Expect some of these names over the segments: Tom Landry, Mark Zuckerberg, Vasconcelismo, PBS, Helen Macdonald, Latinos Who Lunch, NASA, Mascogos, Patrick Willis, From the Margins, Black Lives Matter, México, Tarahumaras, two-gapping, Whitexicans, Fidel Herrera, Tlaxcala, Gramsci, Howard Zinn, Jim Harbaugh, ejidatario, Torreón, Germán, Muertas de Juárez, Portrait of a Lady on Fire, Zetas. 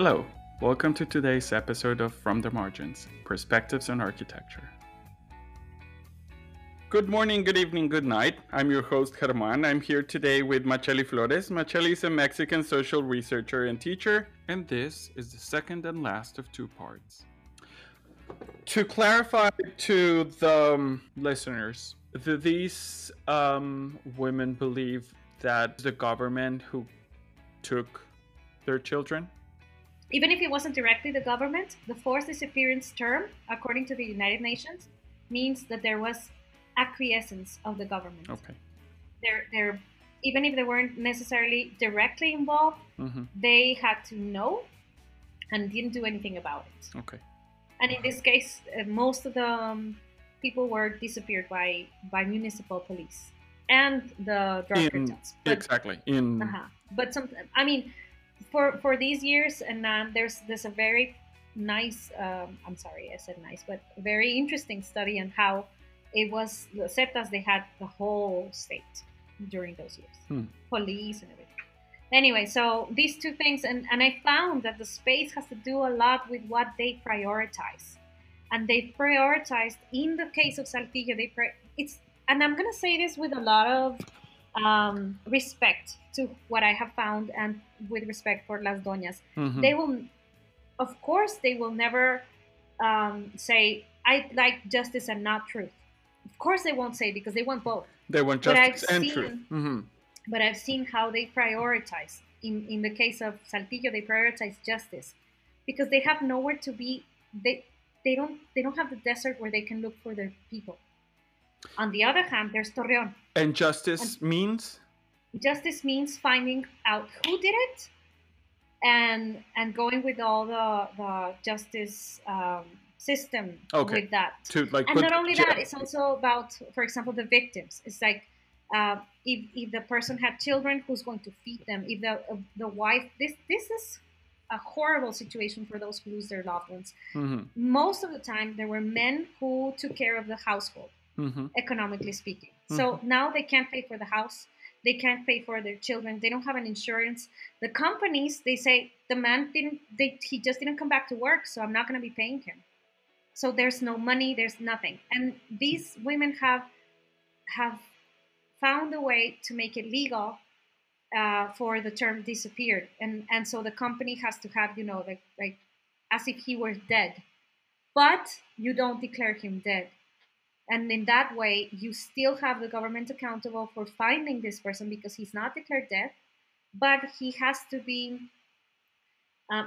Hello, welcome to today's episode of From the Margins, Perspectives on Architecture. Good morning, good evening, good night. I'm your host, Germán. I'm here today with Machely Flores. Machely is a Mexican social researcher and teacher, and this is the second and last of two parts. To clarify to the listeners, these women believe that the government who took their children. Even if it wasn't directly the government, the forced disappearance term, according to the United Nations, means that there was acquiescence of the government. Okay. They're, even if they weren't necessarily directly involved, they had to know and didn't do anything about it. Okay. And in this case, most of the people were disappeared by municipal police and the drug cartels. Exactly. But some, I mean, for these years, and there's a very nice, I'm sorry, I said nice, but very interesting study on how it was the Zetas, they had the whole state during those years, police and everything. Anyway, so these two things, and I found that the space has to do a lot with what they prioritize. And they prioritized, in the case of Saltillo, and I'm going to say this with a lot of respect to what I have found and with respect for Las Doñas. They will, of course, they will never say, I like justice and not truth. Of course they won't say, because they want both. They want justice and truth. But I've seen how they prioritize. In the case of Saltillo, they prioritize justice because they have nowhere to be. They don't have the desert where they can look for their people. On the other hand, there's Torreón. And justice means? Justice means finding out who did it and going with all the justice system with that. Not only that, it's also about, for example, the victims. It's like if the person had children, who's going to feed them? If the wife, this is a horrible situation for those who lose their loved ones. Most of the time, there were men who took care of the household. Economically speaking. So now they can't pay for the house. They can't pay for their children. They don't have an insurance. The companies, they say, the man he just didn't come back to work, so I'm not going to be paying him. So there's no money, there's nothing. And these women have found a way to make it legal for the term disappeared. And so the company has to have, like as if he were dead. But you don't declare him dead. And in that way, you still have the government accountable for finding this person because he's not declared dead, but he has to be,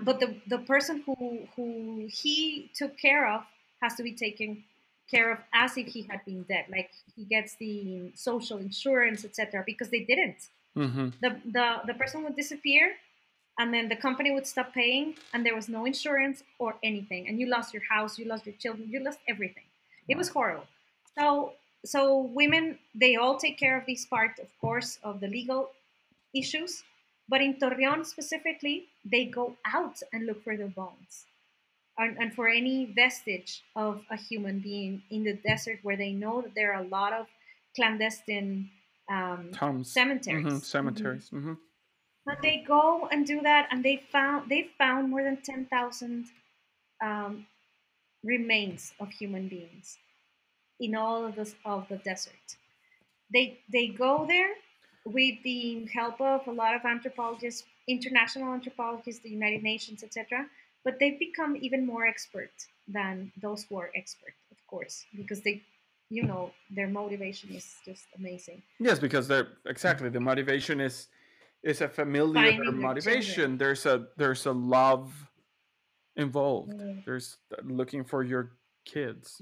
but the person who he took care of has to be taken care of as if he had been dead. Like he gets the social insurance, etc., because they didn't. The person would disappear and then the company would stop paying and there was no insurance or anything. And you lost your house, you lost your children, you lost everything. It was horrible. So women, they all take care of this part, of course, of the legal issues. But in Torreón specifically, they go out and look for their bones and for any vestige of a human being in the desert where they know that there are a lot of clandestine cemeteries. But they go and do that, and they found more than 10,000 remains of human beings in all of the desert. They go there with the help of a lot of anthropologists, international anthropologists, the United Nations, etc. But they've become even more expert than those who are expert, of course, because their motivation is just amazing. Yes, because the motivation is a familiar motivation. There's a love involved. There's looking for your kids.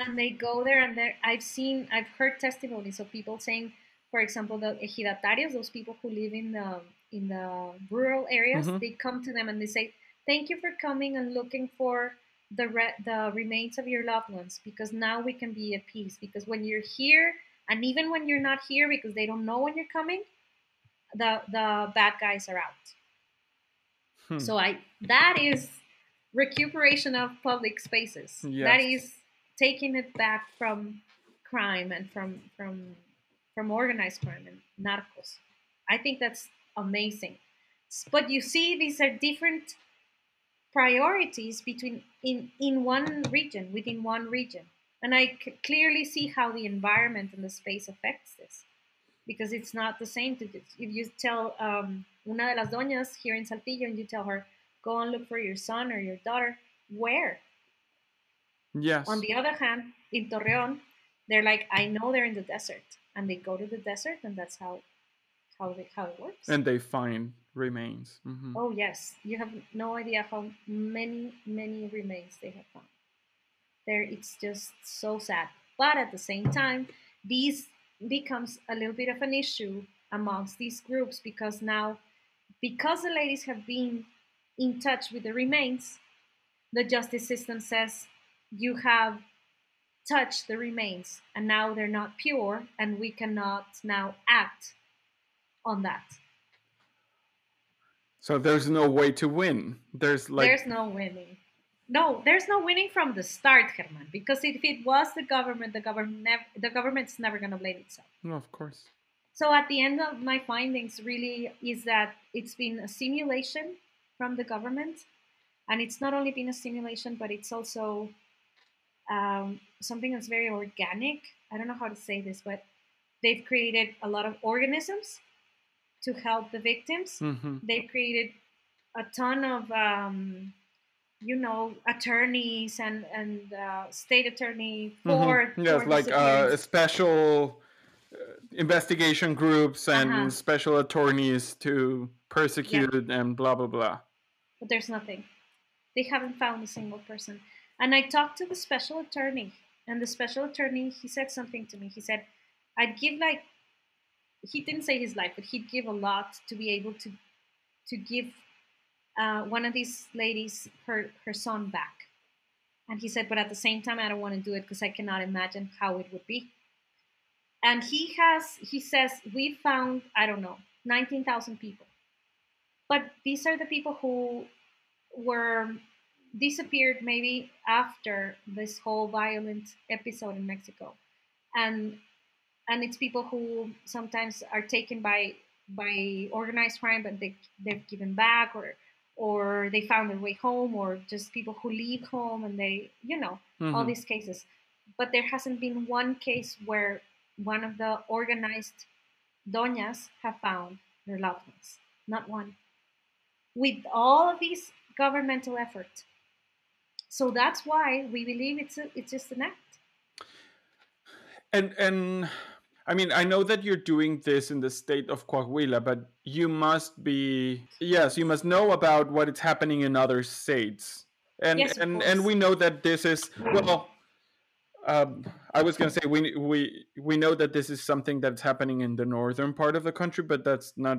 And they go there, and I've heard testimonies of people saying, for example, the ejidatarios, those people who live in the rural areas, they come to them and they say, "Thank you for coming and looking for the remains of your loved ones, because now we can be at peace, because when you're here and even when you're not here, because they don't know when you're coming, the bad guys are out." So that is recuperation of public spaces. Yes. That is taking it back from crime and from organized crime and narcos. I think that's amazing. But you see, these are different priorities between within one region. And I clearly see how the environment and the space affects this, because it's not the same. If you tell una de las doñas here in Saltillo and you tell her, go and look for your son or your daughter, where? Yes. On the other hand, in Torreón, they're like, I know they're in the desert. And they go to the desert, and that's how it works. And they find remains. Mm-hmm. Oh, yes. You have no idea how many, many remains they have found. There, it's just so sad. But at the same time, these becomes a little bit of an issue amongst these groups, because now, because the ladies have been in touch with the remains, the justice system says, you have touched the remains, and now they're not pure, and we cannot now act on that. So there's no way to win. There's no winning. No, there's no winning from the start, Germán, because if it was the government's never going to blame itself. No, of course. So at the end of my findings really is that it's been a simulation from the government, and it's not only been a simulation, but it's also something that's very organic. I don't know how to say this, but they've created a lot of organisms to help the victims. Mm-hmm. They've created a ton of... attorneys and state attorney for... Mm-hmm. Yes, like special investigation groups and special attorneys to persecute and blah, blah, blah. But there's nothing. They haven't found a single person. And I talked to the special attorney, and the special attorney, he said something to me. He said, I'd give like... He didn't say his life, but he'd give a lot to be able to give... one of these ladies, her son back. And he said, but at the same time, I don't want to do it because I cannot imagine how it would be. And he says, we found, 19,000 people. But these are the people who were disappeared maybe after this whole violent episode in Mexico. And it's people who sometimes are taken by organized crime, but they've given back or they found their way home, or just people who leave home and they, all these cases. But there hasn't been one case where one of the organized doñas have found their loved ones. Not one. With all of these governmental effort. So that's why we believe it's just an act. And I mean, I know that you're doing this in the state of Coahuila, but you must be, you must know about what is happening in other states. And yes, and we know that this is, I was going to say we know that this is something that's happening in the northern part of the country, but that's not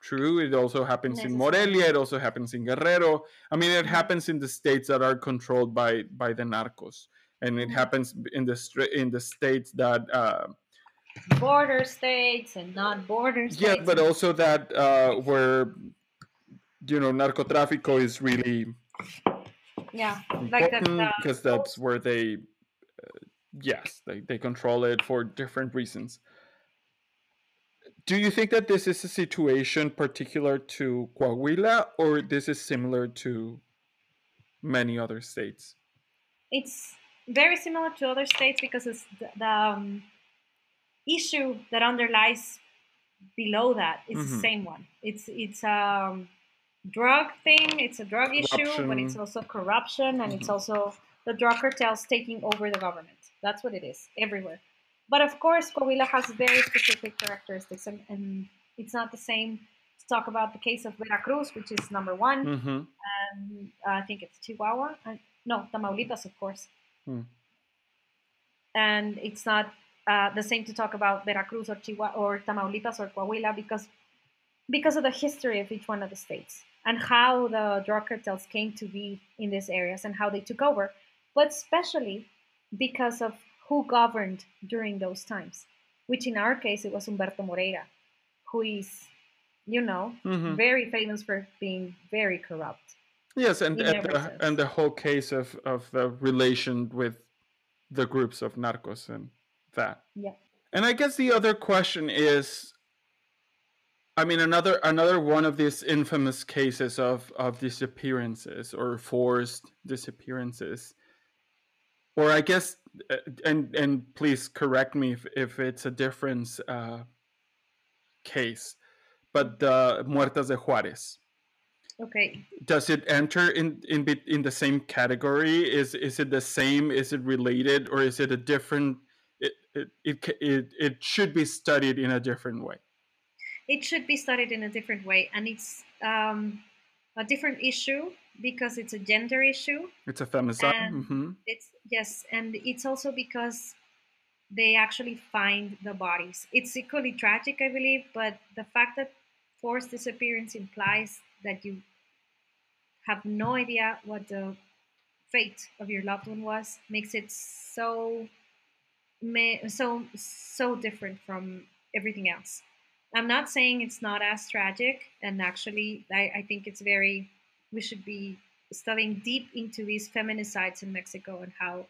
true. It also happens in Morelia. It also happens in Guerrero. I mean, it happens in the states that are controlled by the narcos, and it happens in the states that... border states and non-border states. Yeah, but also that where, narcotrafico is really important, like because that's where they, they control it for different reasons. Do you think that this is a situation particular to Coahuila, or this is similar to many other states? It's very similar to other states because it's the issue that underlies below that is the same one. It's a drug thing. It's a drug issue, but it's also corruption, and it's also the drug cartels taking over the government. That's what it is everywhere. But of course, Coahuila has very specific characteristics, and it's not the same. Let's talk about the case of Veracruz, which is number one, and I think it's Chihuahua. Tamaulipas, of course. And it's not. The same to talk about Veracruz or Chihuahua or Tamaulipas or Coahuila because of the history of each one of the states and how the drug cartels came to be in these areas and how they took over, but especially because of who governed during those times, which in our case, it was Humberto Moreira, who is, very famous for being very corrupt. Yes, and the whole case of the relation with the groups of narcos and... that. Yeah. And I guess the other question is, I mean, another one of these infamous cases of disappearances or forced disappearances, or I guess, and please correct me if it's a different case, but the Muertas de Juárez. Okay. Does it enter in the same category? Is it the same? Is it related, or is it a different? It should be studied in a different way. It should be studied in a different way, and it's a different issue because it's a gender issue. It's a feminicide. Mm-hmm. It's yes, and it's also because they actually find the bodies. It's equally tragic, I believe, but the fact that forced disappearance implies that you have no idea what the fate of your loved one was makes it so different from everything else. I'm not saying it's not as tragic, and actually I think it's very, we should be studying deep into these feminicides in Mexico and how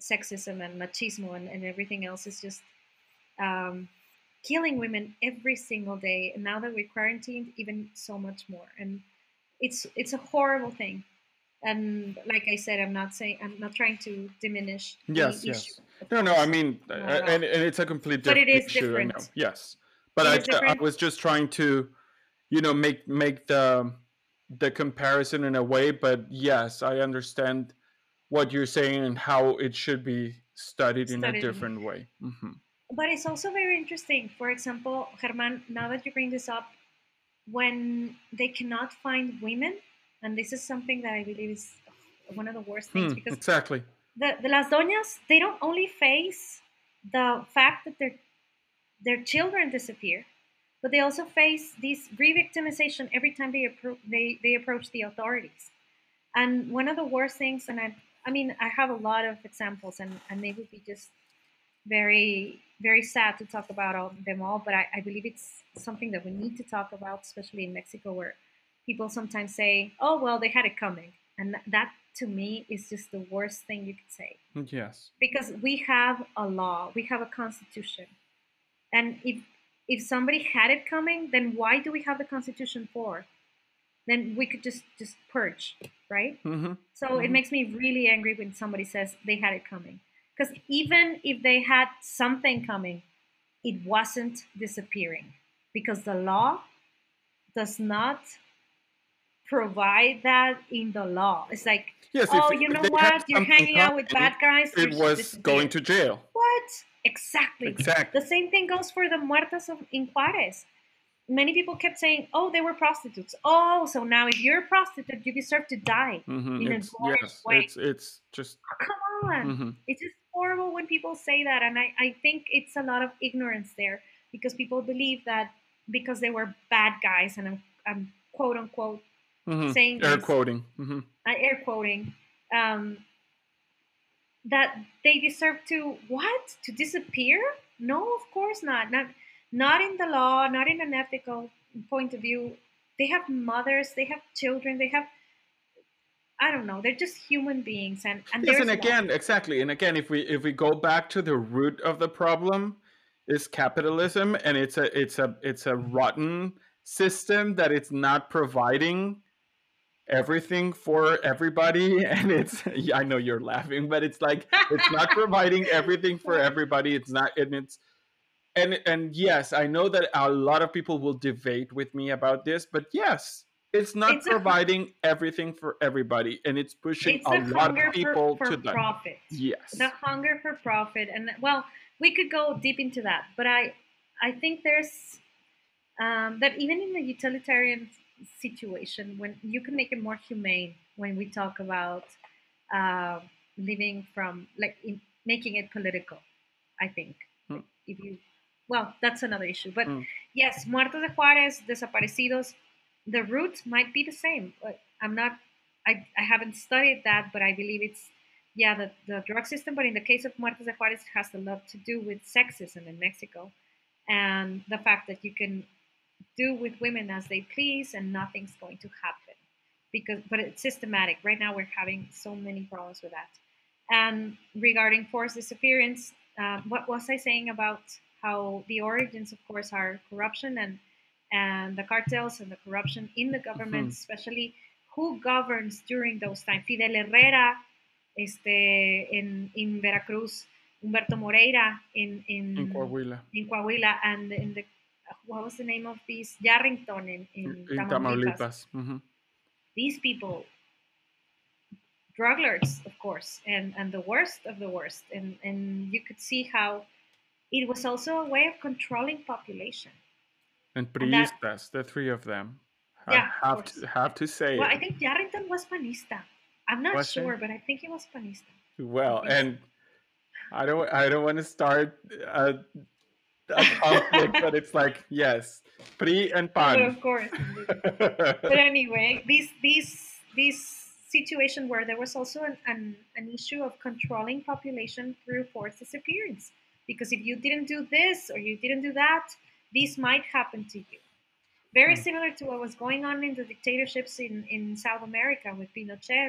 sexism and machismo and everything else is just killing women every single day. And now that we're quarantined, even so much more. And it's a horrible thing. And like I said, I'm not trying to diminish. Yes, yes. Issue. No, I mean, and it's a complete different issue. But it is different. Right now. Yes. But I was just trying to, you know, make the comparison in a way. But yes, I understand what you're saying and how it should be studied in a different way. Mm-hmm. But it's also very interesting. For example, Germán, now that you bring this up, when they cannot find women, and this is something that I believe is one of the worst things, because exactly the Las Doñas, they don't only face the fact that their children disappear, but they also face this re-victimization every time they approach the authorities. And one of the worst things, and I mean, I have a lot of examples, and they would be just very, very sad to talk about them all, but I believe it's something that we need to talk about, especially in Mexico, where people sometimes say, oh, well, they had it coming. And that, to me, is just the worst thing you could say. Yes. Because we have a law, we have a constitution. And if somebody had it coming, then why do we have the Constitution for? Then we could just purge, right? Mm-hmm. So it makes me really angry when somebody says they had it coming. Because even if they had something coming, it wasn't disappearing. Because the law does not provide that in the law. It's like, yes, oh, you know what? You're hanging out with bad guys. It was going to jail. What? Exactly. The same thing goes for the Muertas in Juárez. Many people kept saying, oh, they were prostitutes. Oh, so now if you're a prostitute, you deserve to die. Mm-hmm. in a way. It's just... Oh, come on. Mm-hmm. It's just horrible when people say that. And I think it's a lot of ignorance there, because people believe that because they were bad guys, and I'm quote unquote saying this, air-quoting. Mm-hmm. Air-quoting. That they deserve to what? To disappear? No, of course not. Not in the law, not in an ethical point of view. They have mothers, they have children, they have, I don't know, they're just human beings. And yes, and again, law. Exactly. And again, if we go back to the root of the problem, is capitalism, and it's a rotten system that it's not providing everything for everybody, and it's I know you're laughing, but it's like it's not providing everything for everybody. It's not, and it's and yes, I know that a lot of people will debate with me about this, but yes, it's providing everything for everybody, and it's pushing a lot of people to the profit. Yes, the hunger for profit, and well, we could go deep into that, but I think there's that even in the utilitarian situation, when you can make it more humane, when we talk about living from making it political, I think that's another issue, but yes, Muertos de Juárez, desaparecidos, the root might be the same. I haven't studied that, but I believe it's the drug system, but in the case of Muertos de Juárez, it has a lot to do with sexism in Mexico, and the fact that you can do with women as they please and nothing's going to happen, but it's systematic. Right now we're having so many problems with that. And regarding forced disappearance, what was I saying about how the origins, of course, are corruption and and the cartels and the corruption in the government, especially who governs during those times. Fidel Herrera in Veracruz, Humberto Moreira in Coahuila, and in the, what was the name of this? Yarrington in Tamaulipas. These people, drug lords, of course, and the worst of the worst. And you could see how it was also a way of controlling population. And priistas, the three of them. I have to say. Well, I think Yarrington was panista. I'm not sure, but I think he was panista. Well, and I don't want to start a conflict, but it's like, yes, PRI and PAN. But of course. But anyway, this situation where there was also an issue of controlling population through forced disappearance, because if you didn't do this or you didn't do that, this might happen to you. Very similar to what was going on in the dictatorships in South America with Pinochet.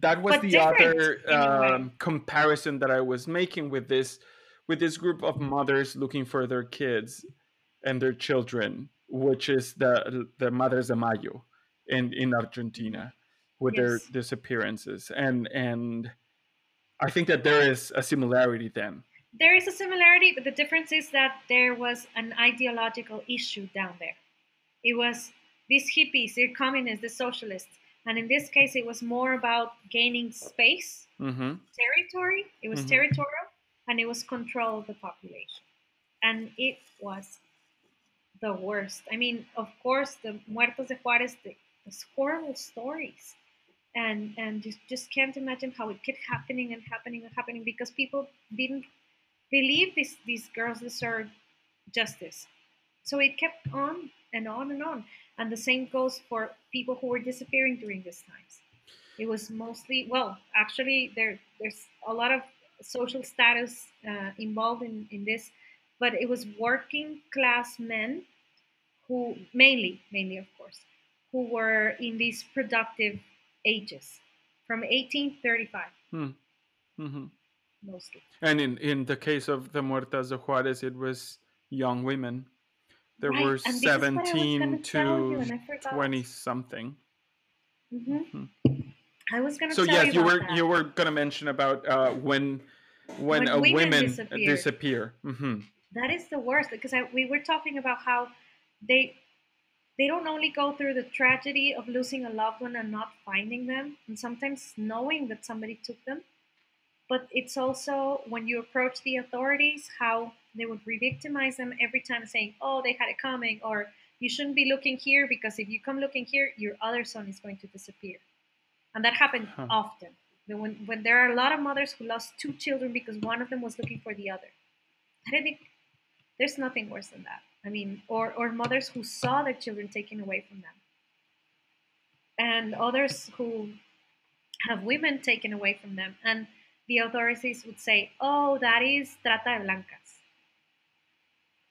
That was the other comparison that I was making with this group of mothers looking for their kids and their children, which is the Madres de Mayo in Argentina, with their disappearances. And I think that there is a similarity then. There is a similarity, but the difference is that there was an ideological issue down there. It was these hippies, the communists, the socialists. And in this case, it was more about gaining space, territory. It was territorial, and it was control of the population. And it was the worst. I mean, of course, the Muertas de Juárez, these horrible stories. And you just can't imagine how it kept happening and happening and happening, because people didn't believe these girls deserved justice. So it kept on and on and on. And the same goes for people who were disappearing during these times. It was mostly, well, actually, there's a lot of social status involved in this, but it was working class men who, mainly of course, who were in these productive ages from 1835. Mostly. And in the case of the Muertas de Juárez, it was young women. There were 17 to 20 something. I was going to. So yes, you were going to mention about when women disappear. That is the worst, because we were talking about how they don't only go through the tragedy of losing a loved one and not finding them, and sometimes knowing that somebody took them, but it's also when you approach the authorities how they would re-victimize them every time, saying, oh, they had it coming, or you shouldn't be looking here, because if you come looking here, your other son is going to disappear. And that happened often. When there are a lot of mothers who lost two children because one of them was looking for the other. I think there's nothing worse than that. I mean, or mothers who saw their children taken away from them. And others who have women taken away from them. And the authorities would say, oh, that is trata de blancas.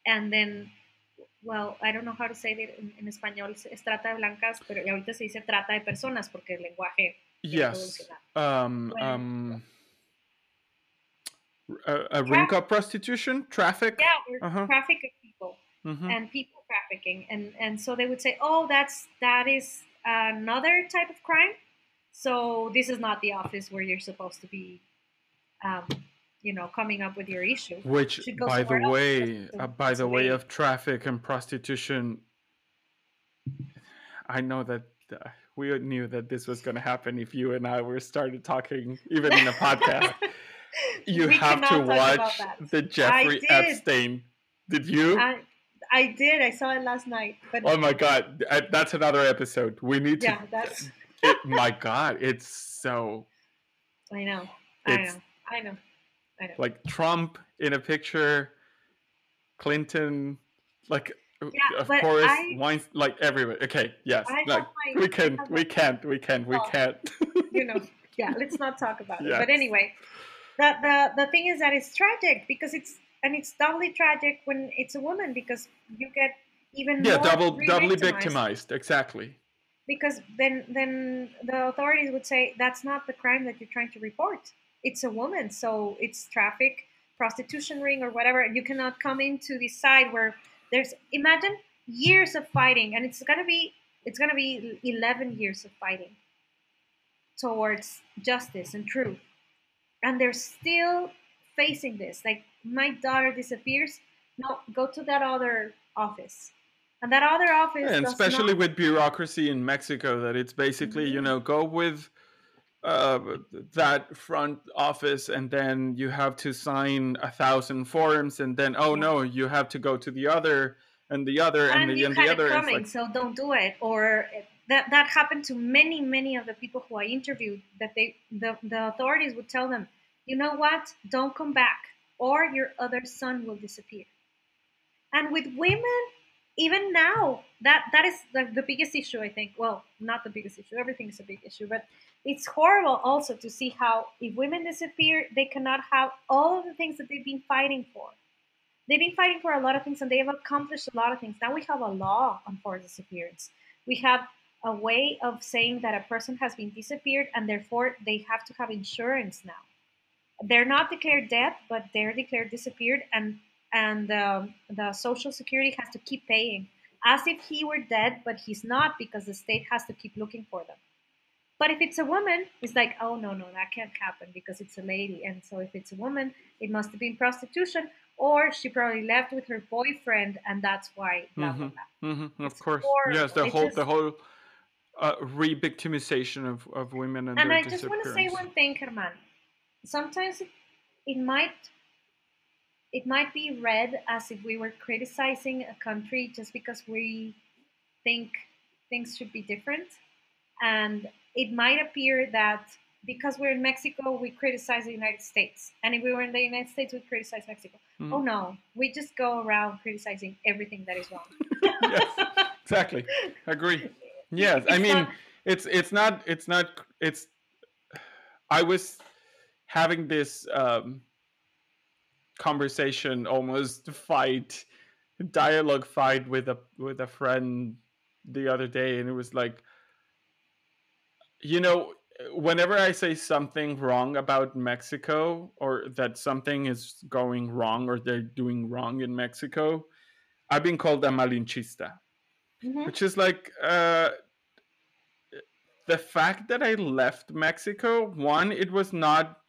And then, well, I don't know how to say it in Español, es trata de blancas, pero ahorita se dice trata de personas porque el lenguaje. Yes. A ring of prostitution? Traffic? Yeah, or traffic of people and people trafficking. And so they would say, oh, that is another type of crime. So this is not the office where you're supposed to be coming up with your issue. Which, by the way of traffic and prostitution, I know that we knew that this was going to happen if you and I started talking, even in a podcast. You have to watch the Jeffrey Epstein. Did you? I did. I saw it last night. But oh my God. That's another episode. We need to. Yeah, that's. My God. It's so. I know. I know. Like Trump in a picture, Clinton, like of course, Weinstein, like everywhere. Okay, yes, like we can't. Let's not talk about it. But anyway, the thing is that it's tragic because it's doubly tragic when it's a woman, because you get even more doubly victimized, exactly. Because then the authorities would say that's not the crime that you're trying to report. It's a woman, so it's traffic. prostitution ring or whatever, you cannot come into the side where there's, imagine years of fighting, and it's gonna be 11 years of fighting towards justice and truth, and they're still facing this. Like, my daughter disappears. No, go to that other office. And that other office, and especially with bureaucracy in Mexico, that it's basically, you know, go with that front office, and then you have to sign 1,000 forms, and then oh no, you have to go to the other and the other and the other. Coming, like, so don't do it. Or that happened to many of the people who I interviewed. That the authorities would tell them, you know what, don't come back, or your other son will disappear. And with women, even now, that is the biggest issue, I think. Well, not the biggest issue. Everything is a big issue, but it's horrible also to see how if women disappear, they cannot have all of the things that they've been fighting for. They've been fighting for a lot of things, and they have accomplished a lot of things. Now we have a law on forced disappearance. We have a way of saying that a person has been disappeared, and therefore they have to have insurance now. They're not declared dead, but they're declared disappeared, and the Social Security has to keep paying as if he were dead, but he's not, because the state has to keep looking for them. But if it's a woman, it's like, oh, no, that can't happen because it's a lady. And so if it's a woman, it must have been prostitution, or she probably left with her boyfriend, and that's why. Blah, blah, blah. Mm-hmm. Of course. Horrible. Yes, the whole re-victimization of women and their disappearance. And I just want to say one thing, Germán. Sometimes it might be read as if we were criticizing a country just because we think things should be different. And it might appear that because we're in Mexico, we criticize the United States. And if we were in the United States, we criticize Mexico. Mm-hmm. Oh, no. We just go around criticizing everything that is wrong. Yes, exactly. Agree. Yes. I mean, I was having this conversation, almost dialogue fight with a friend the other day. And it was like, you know, whenever I say something wrong about Mexico, or that something is going wrong or they're doing wrong in Mexico, I've been called a malinchista, which is like, the fact that I left Mexico, one, it was not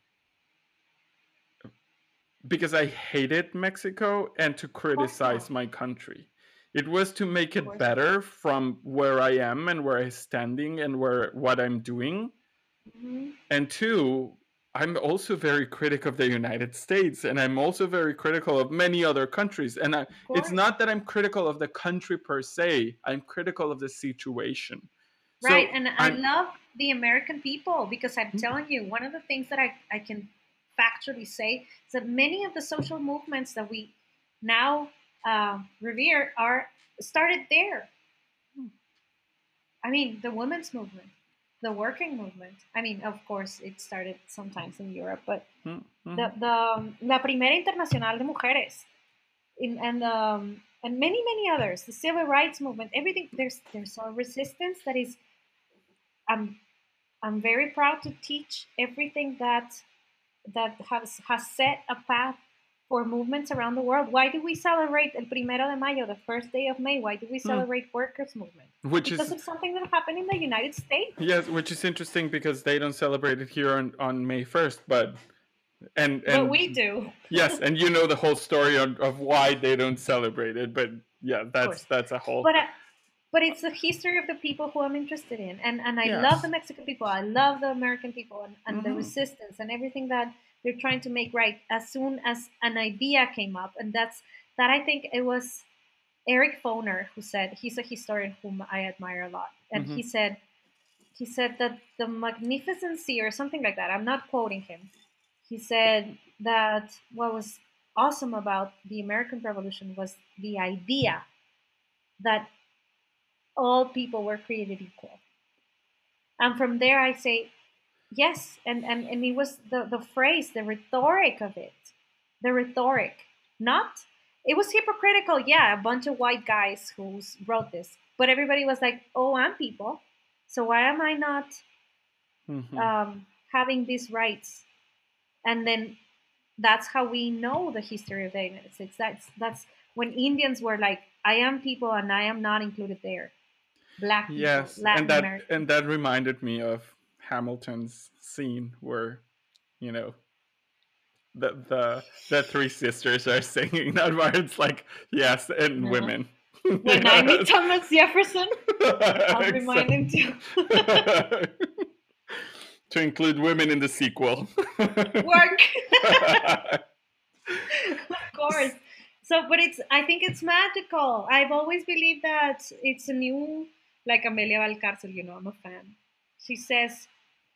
because I hated Mexico and to criticize my country. It was to make it better from where I am and where I'm standing and what I'm doing. Mm-hmm. And two, I'm also very critical of the United States, and I'm also very critical of many other countries. And it's not that I'm critical of the country per se, I'm critical of the situation. Right, so I love the American people, because I'm telling you, one of the things that I can factually say is that many of the social movements that we now revere started there. I mean, the women's movement, the working movement. I mean, of course, it started sometimes in Europe, but the Primera Internacional de Mujeres, and many others, the civil rights movement, everything. There's a resistance that is. I'm very proud to teach everything that has set a path for movements around the world. Why do we celebrate El Primero de Mayo, the first day of May? Why do we celebrate workers' movement? Because of something that happened in the United States. Yes, which is interesting because they don't celebrate it here on May 1st, but we do. Yes, and you know the whole story of why they don't celebrate it, but yeah, that's a whole. But it's the history of the people who I'm interested in, and I love the Mexican people, I love the American people, and the resistance and everything that they're trying to make right as soon as an idea came up. And that I think it was Eric Foner who said, he's a historian whom I admire a lot. And he said that the magnificency or something like that, I'm not quoting him. He said that what was awesome about the American Revolution was the idea that all people were created equal. And from there I say, yes, and it was the phrase, the rhetoric of it. The rhetoric. It was hypocritical, yeah, a bunch of white guys who wrote this. But everybody was like, oh, I'm people. So why am I not having these rights? And then that's how we know the history of the United States. That's when Indians were like, I am people and I am not included there. Black people, yes, Latin and that American. And that reminded me of Hamilton's scene where, you know, the three sisters are singing that where it's like, yes, and no. Women. When yes. I meet Thomas Jefferson, I'll remind him to. To include women in the sequel. Work. Of course. So, but I think it's magical. I've always believed that it's a new, like Amelia Valcárcel, you know, I'm a fan. She says,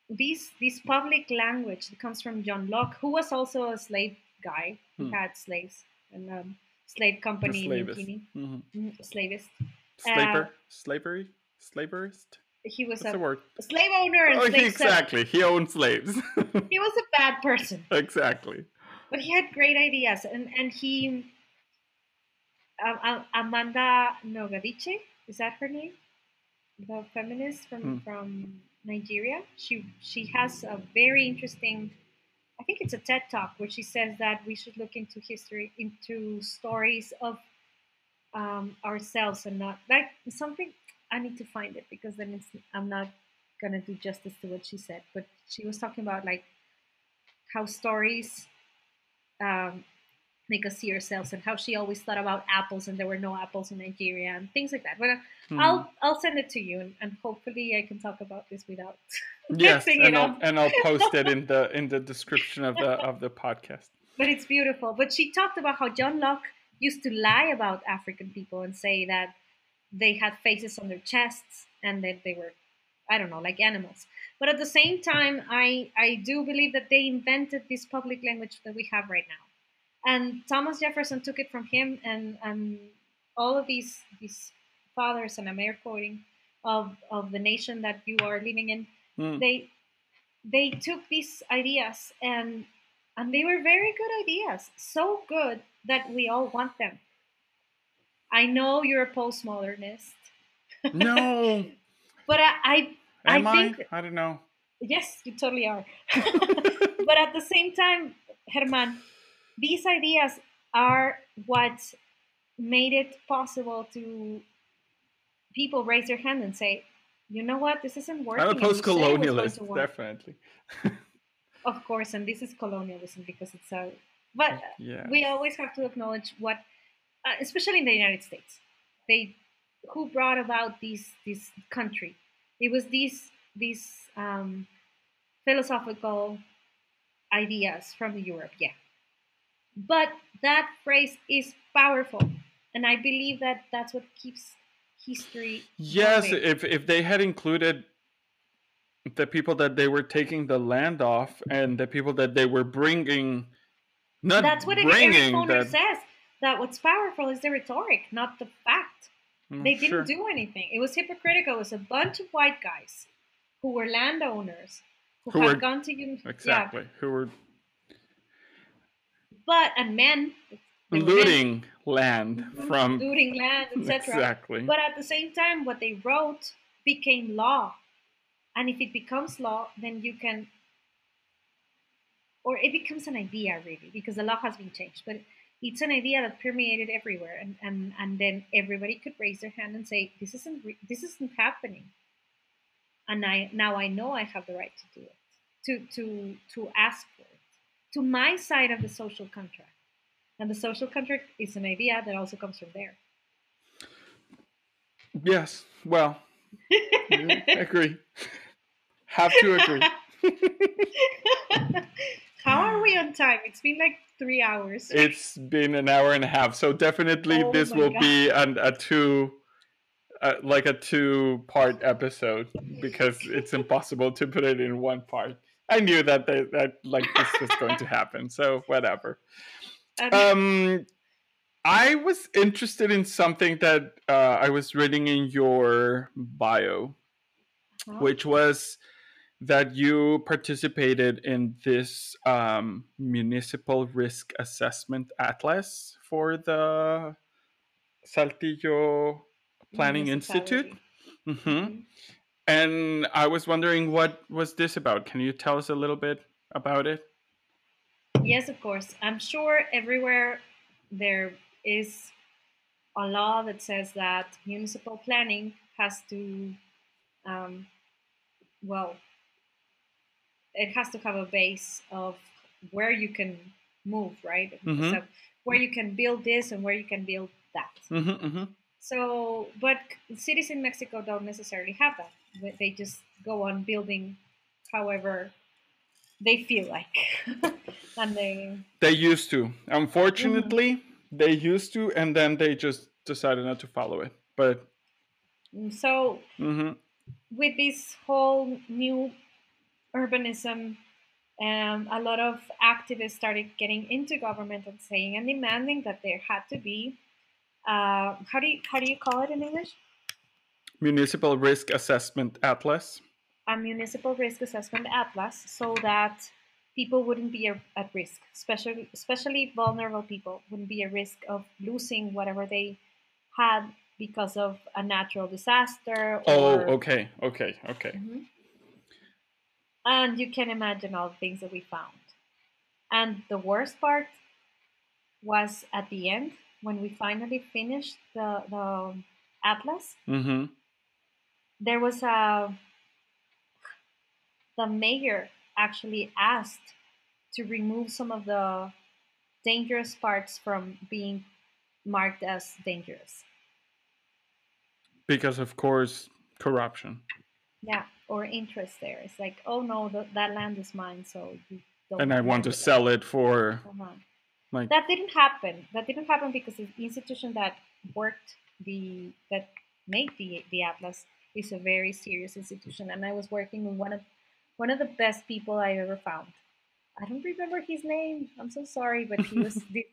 this public language that comes from John Locke, who was also a slave guy, who had slaves, and slave company in Guinea. Mm-hmm. Slavist. Slaver? Slavery? Slaverist? He was a slave owner and slave exactly. He owned slaves. He was a bad person. Exactly. But he had great ideas, and he... Amanda Ngozi Adichie, is that her name? The feminist from Nigeria. She has a very interesting, I think it's a TED Talk, where she says that we should look into history, into stories of ourselves and not, like something, I need to find it because then I'm not going to do justice to what she said. But she was talking about like how stories... make us see ourselves, and how she always thought about apples and there were no apples in Nigeria and things like that. But I'll send it to you, and hopefully I can talk about this without mixing it up. And I'll post it in the description of the podcast. But it's beautiful. But she talked about how John Locke used to lie about African people and say that they had faces on their chests and that they were, I don't know, like animals. But at the same time, I do believe that they invented this public language that we have right now. And Thomas Jefferson took it from him, and all of these fathers, and I'm air quoting, of the nation that you are living in, they took these ideas, and they were very good ideas, so good that we all want them. I know you're a postmodernist. No. But I don't know. Yes, you totally are. But at the same time, Germán, these ideas are what made it possible to people raise their hand and say, you know what, this isn't working. I'm a post-colonialist, definitely. Of course, and this is colonialism because it's a... But we always have to acknowledge what, especially in the United States, who brought about this country. It was these philosophical ideas from Europe, But that phrase is powerful, and I believe that that's what keeps history. Yes, moving. If they had included the people that they were taking the land off and the people that they were bringing, that's what Eric Foner says. That what's powerful is the rhetoric, not the fact. They didn't do anything. It was hypocritical. It was a bunch of white guys who were landowners who had gone to But and men looting land from etc. Exactly. But at the same time, what they wrote became law, and if it becomes law, then you can, or it becomes an idea really, because the law has been changed. But it's an idea that permeated everywhere, and then everybody could raise their hand and say, "This isn't happening," and I know I have the right to do it, to ask for it. To my side of the social contract. And the social contract is an idea that also comes from there. Yes, well, agree. Have to agree. How are we on time? It's been like 3 hours. It's been an hour and a half. So definitely this will be a two-part episode because it's impossible to put it in one part. I knew that this was going to happen, so whatever. I was interested in something that I was reading in your bio, which was that you participated in this municipal risk assessment atlas for the Saltillo Planning Institute. Mm-hmm. And I was wondering, what was this about? Can you tell us a little bit about it? Yes, of course. I'm sure everywhere there is a law that says that municipal planning has to, well, it has to have a base of where you can move, right? Mm-hmm. So where you can build this and where you can build that. Mm-hmm, mm-hmm. So, but cities in Mexico don't necessarily have that. They just go on building however they feel like. And they used to. Unfortunately, mm-hmm. they used to, and then they just decided not to follow it. But so mm-hmm. with this whole new urbanism, a lot of activists started getting into government and saying and demanding that there had to be how do you call it in English? Municipal Risk Assessment Atlas. A municipal risk assessment atlas, so that people wouldn't be at risk, especially vulnerable people wouldn't be at risk of losing whatever they had because of a natural disaster. Or... Oh, okay. Mm-hmm. And you can imagine all the things that we found. And the worst part was at the end, when we finally finished the atlas, mm-hmm. there was the mayor actually asked to remove some of the dangerous parts from being marked as dangerous. Because, of course, corruption. Yeah. Or interest there. It's like, oh no, that land is mine, so you don't. And I want to sell it for. Like... That didn't happen. That didn't happen because the institution that made the atlas is a very serious institution. And I was working with one of the best people I ever found. I don't remember his name. I'm so sorry, but he was this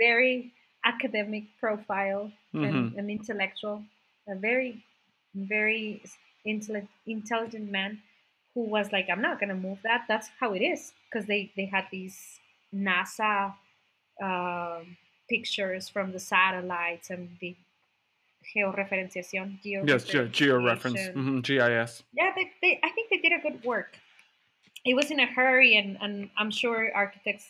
very academic profile and mm-hmm. an intellectual, a very, very intelligent man who was like, I'm not going to move that. That's how it is. Because they had these NASA pictures from the satellites and the georeferenciation. Yes, georeference, mm-hmm, GIS. Yeah, I think they did a good work. It was in a hurry, and I'm sure architects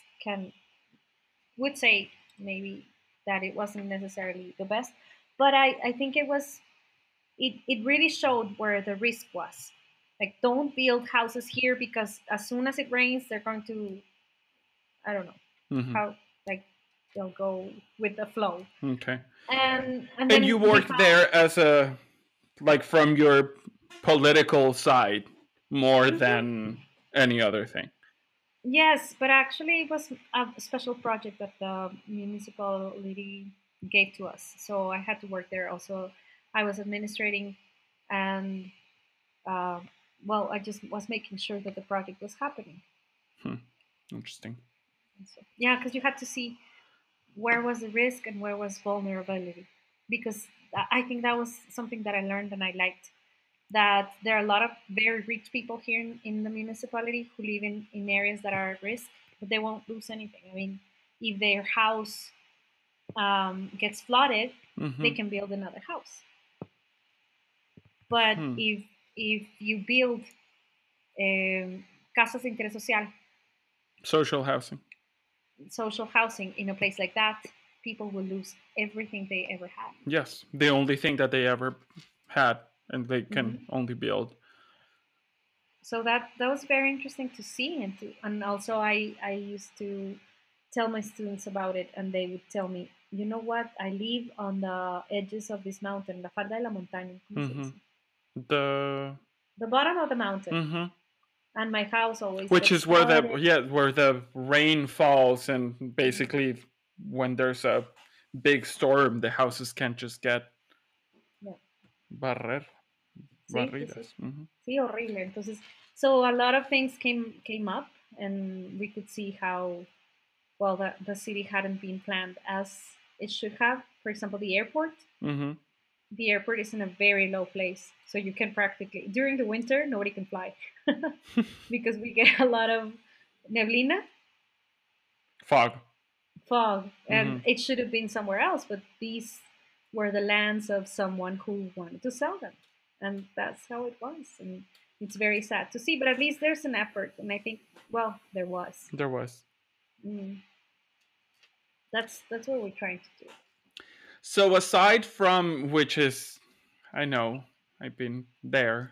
would say maybe that it wasn't necessarily the best. But I think it was... It really showed where the risk was. Like, don't build houses here because as soon as it rains, they're going to, I don't know, mm-hmm. how, like, they'll go with the flow. Okay. And you worked there as a, like, from your political side more mm-hmm. than any other thing. Yes, but actually it was a special project that the municipality gave to us. So I had to work there also. I was administrating and, well, I just was making sure that the project was happening. Interesting. So, yeah, because you had to see where was the risk and where was vulnerability. Because I think that was something that I learned and I liked, that there are a lot of very rich people here in the municipality who live in areas that are at risk, but they won't lose anything. I mean, if their house gets flooded, mm-hmm. they can build another house. But if you build casas de interés social, social housing in a place like that, people will lose everything they ever had. Yes, the only thing that they ever had, and they can mm-hmm. only build. So that was very interesting to see, and also I used to tell my students about it, and they would tell me, you know what? I live on the edges of this mountain, la falda de la montaña. Mm-hmm. The bottom of the mountain, mm-hmm. and my house always. Which is where the rain falls, and basically mm-hmm. when there's a big storm, the houses can't just get barridas. Mm-hmm. Sí, horrible. Entonces, so a lot of things came up, and we could see how well the city hadn't been planned as it should have. For example, the airport. Mm-hmm. The airport is in a very low place, so you can practically, during the winter, nobody can fly because we get a lot of neblina, fog, mm-hmm. and it should have been somewhere else. But these were the lands of someone who wanted to sell them, and that's how it was. And it's very sad to see, but at least there's an effort, and I think, well, there was. That's what we're trying to do. So aside from, which is, I know, I've been there,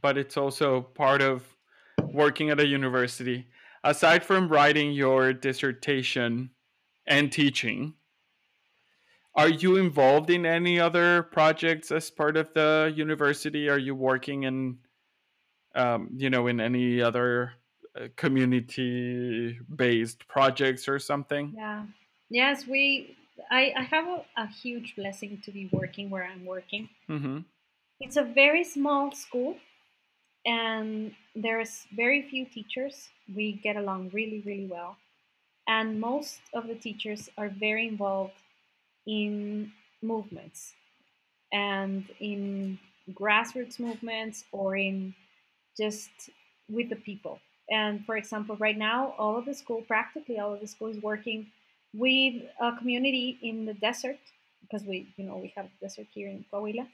but it's also part of working at a university. Aside from writing your dissertation and teaching, are you involved in any other projects as part of the university? Are you working in, you know, in any other community-based projects or something? Yeah. Yes, I have a huge blessing to be working where I'm working. Mm-hmm. It's a very small school, and there's very few teachers. We get along really, really well. And most of the teachers are very involved in movements and in grassroots movements or in just with the people. And for example, right now, all of the school, practically all of the school is working with a community in the desert, because we have a desert here in Coahuila,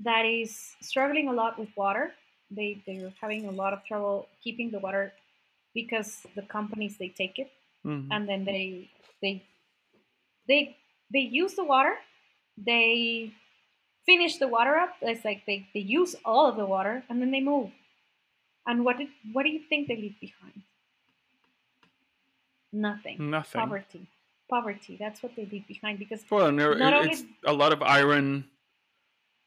that is struggling a lot with water. They're having a lot of trouble keeping the water because the companies, they take it, mm-hmm. and then they use the water, they finish the water up. It's like they use all of the water and then they move. And what do you think they leave behind? Nothing. Nothing. Poverty. That's what they leave behind, because it's a lot of iron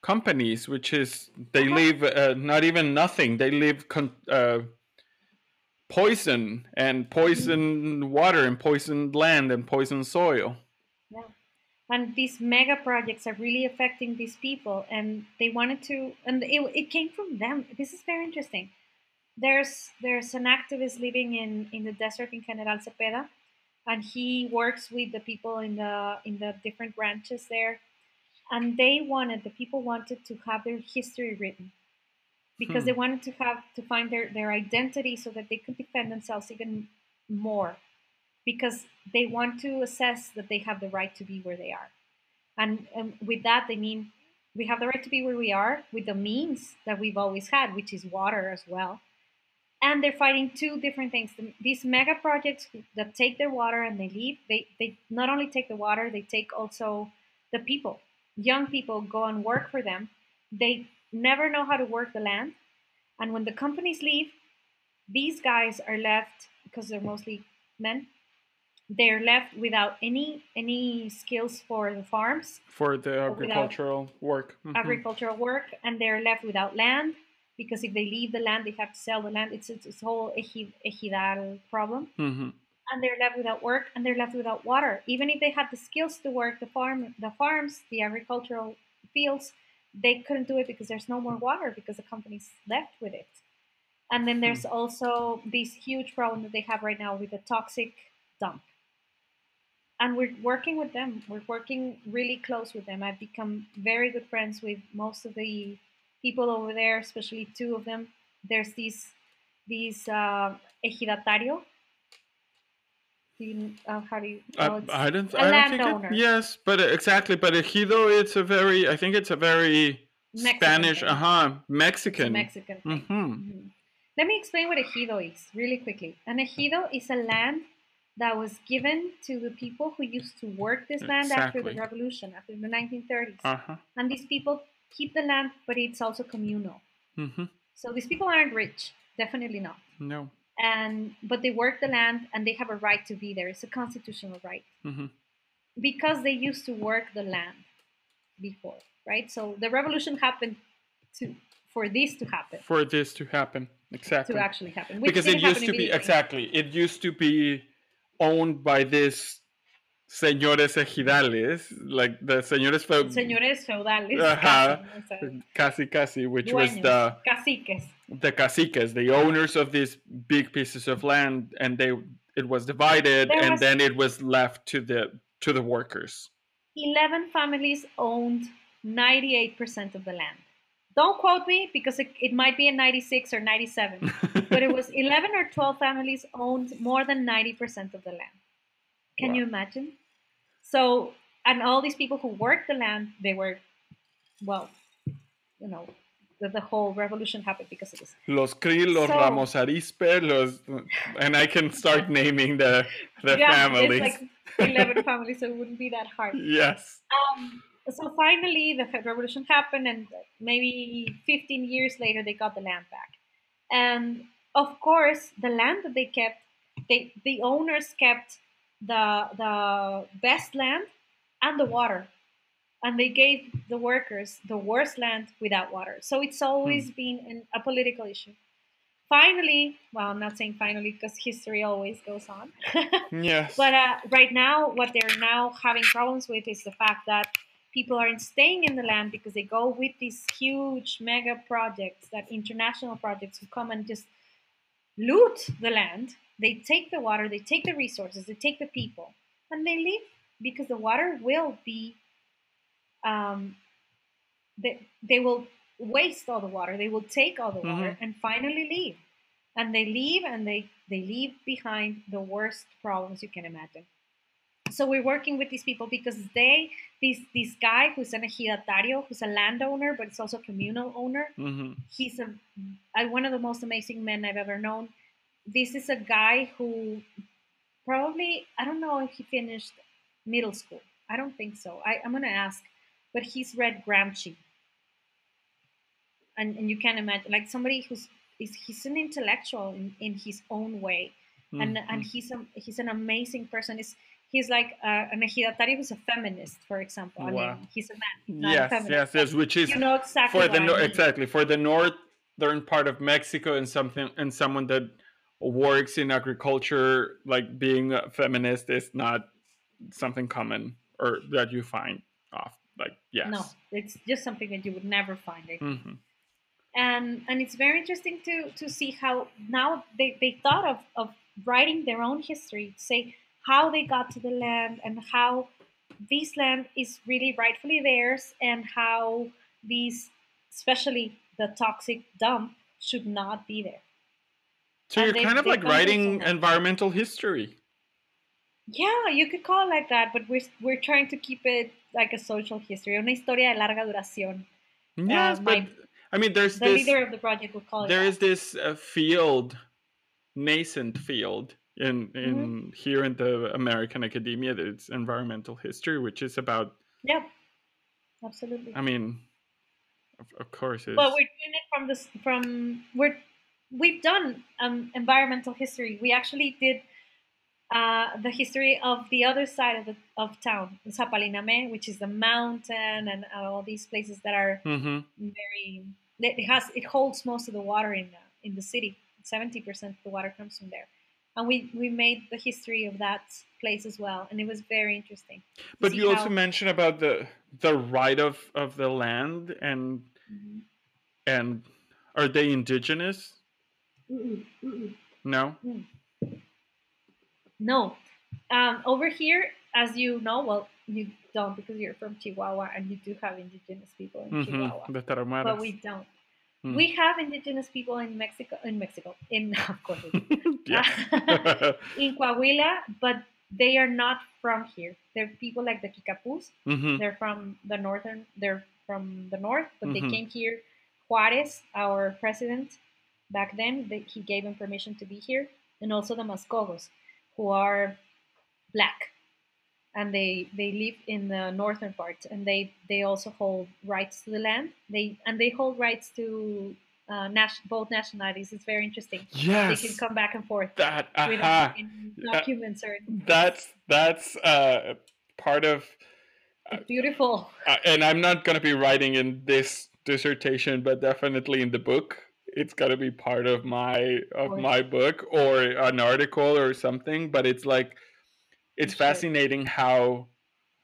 companies, which is they leave not even nothing. They leave poison and poisoned water and poisoned land and poisoned soil. Yeah. And these mega projects are really affecting these people, and they wanted to, and it came from them. This is very interesting. There's an activist living in the desert in General Cepeda, and he works with the people in the different ranches there, and the people wanted to have their history written, because they wanted to find their identity so that they could defend themselves even more, because they want to assess that they have the right to be where they are. And with that, they mean we have the right to be where we are with the means that we've always had, which is water as well. And they're fighting two different things. These mega projects that take their water and they leave, they not only take the water, they take also the people. Young people go and work for them. They never know how to work the land. And when the companies leave, these guys are left, because they're mostly men, they're left without any skills for the farms. For the agricultural work. Mm-hmm. Agricultural work. And they're left without land, because if they leave the land, they have to sell the land. It's whole ejidal problem. Mm-hmm. And they're left without work, and they're left without water. Even if they had the skills to work the farms, the agricultural fields, they couldn't do it because there's no more water, because the company's left with it. And then there's also this huge problem that they have right now with the toxic dump. And we're working with them. We're working really close with them. I've become very good friends with most of the people over there, especially two of them. There's these ejidatario. I don't think landowner. Yes, but exactly. But ejido, I think it's a very Mexican Spanish, thing. Mexican. Mm-hmm. Mm-hmm. Let me explain what ejido is really quickly. An ejido is a land that was given to the people who used to work this land after the revolution, after the 1930s. Uh-huh. And these people keep the land, but it's also communal. Mm-hmm. So these people aren't rich, definitely not. No. But they work the land, and they have a right to be there. It's a constitutional right, mm-hmm. because they used to work the land before, right? So the revolution happened for this to happen, exactly. To actually happen, because it used to be it used to be owned by this. Señores ejidales, like the señores feudales. Señores feudales. Uh-huh. Casi, which dueños, was the caciques. The caciques, the owners of these big pieces of land, and it was divided, and then it was left to the workers. 11 families owned 98% of the land. Don't quote me, because it might be a 96 or 97, but it was 11 or 12 families owned more than 90% of the land. Can you imagine? So, and all these people who worked the land, they were, that the whole revolution happened because of this. Los Krill, los Ramos Arizpe, los, and I can start naming the families. It's like 11 families, so it wouldn't be that hard. Yes. So finally, the revolution happened, and maybe 15 years later, they got the land back. And of course, the land that they kept, the owners kept the best land and the water. And they gave the workers the worst land without water. So it's always been a political issue. Finally, well, I'm not saying finally because history always goes on. Yes. But right now, what they're now having problems with is the fact that people aren't staying in the land because they go with these huge mega projects, that international projects who come and just loot the land. They take the water, they take the resources, they take the people, and they leave because the water will be... they will waste all the water. They will take all the water and finally leave. And they leave, and they leave behind the worst problems you can imagine. So we're working with these people because this guy who's an ejidatario, who's a landowner, but it's also a communal owner. He's one of the most amazing men I've ever known. This is a guy who probably, I don't know if he finished middle school. I don't think so. I'm going to ask. But he's read Gramsci. And you can imagine, like somebody he's an intellectual in his own way. And he's an amazing person. He's like an ejidatario who's a feminist, for example. Wow. I mean, he's a man. He's not a feminist. Yes, which is, you know, exactly for the northern part of Mexico, and someone that works in agriculture, like being a feminist is not something common or that you find off. No, it's just something that you would never find. And it's very interesting to see how now they thought of writing their own history, say how they got to the land and how this land is really rightfully theirs and how these, especially the toxic dump, should not be there. So you're kind of like writing environmental history. Yeah, you could call it like that, but we're trying to keep it like a social history, una historia de larga duración. Yes, but I mean, there's the leader of the project would call it. There is this nascent field in here in the American academia that's environmental history, which is about. Yeah, absolutely. I mean, of course. But we're doing it from this. We've done environmental history. We actually did. The history of the other side of town, Zapalinamé, which is the mountain and all these places that are very. It holds most of the water in the city. 70% of the water comes from there, and we made the history of that place as well, and it was very interesting. But you also mentioned about the right of the land and and are they indigenous? No. No. Over here, as you know, well, you don't because you're from Chihuahua and you do have indigenous people in Chihuahua. The Tarahumaras. But we don't. We have indigenous people in Mexico, of course, we do. In Coahuila, but they are not from here. They're people like the Kikapús. They're from the north, but they came here. Juárez, our president back then, he gave them permission to be here, and also the Mascogos, who are black, and they live in the northern part, and they also hold rights to the land. They hold rights to both nationalities. It's very interesting. Yes, they can come back and forth. That documents or that's part of it's beautiful. And I'm not going to be writing in this dissertation, but definitely in the book. It's got to be part of my book or an article or something, but it's like it's fascinating how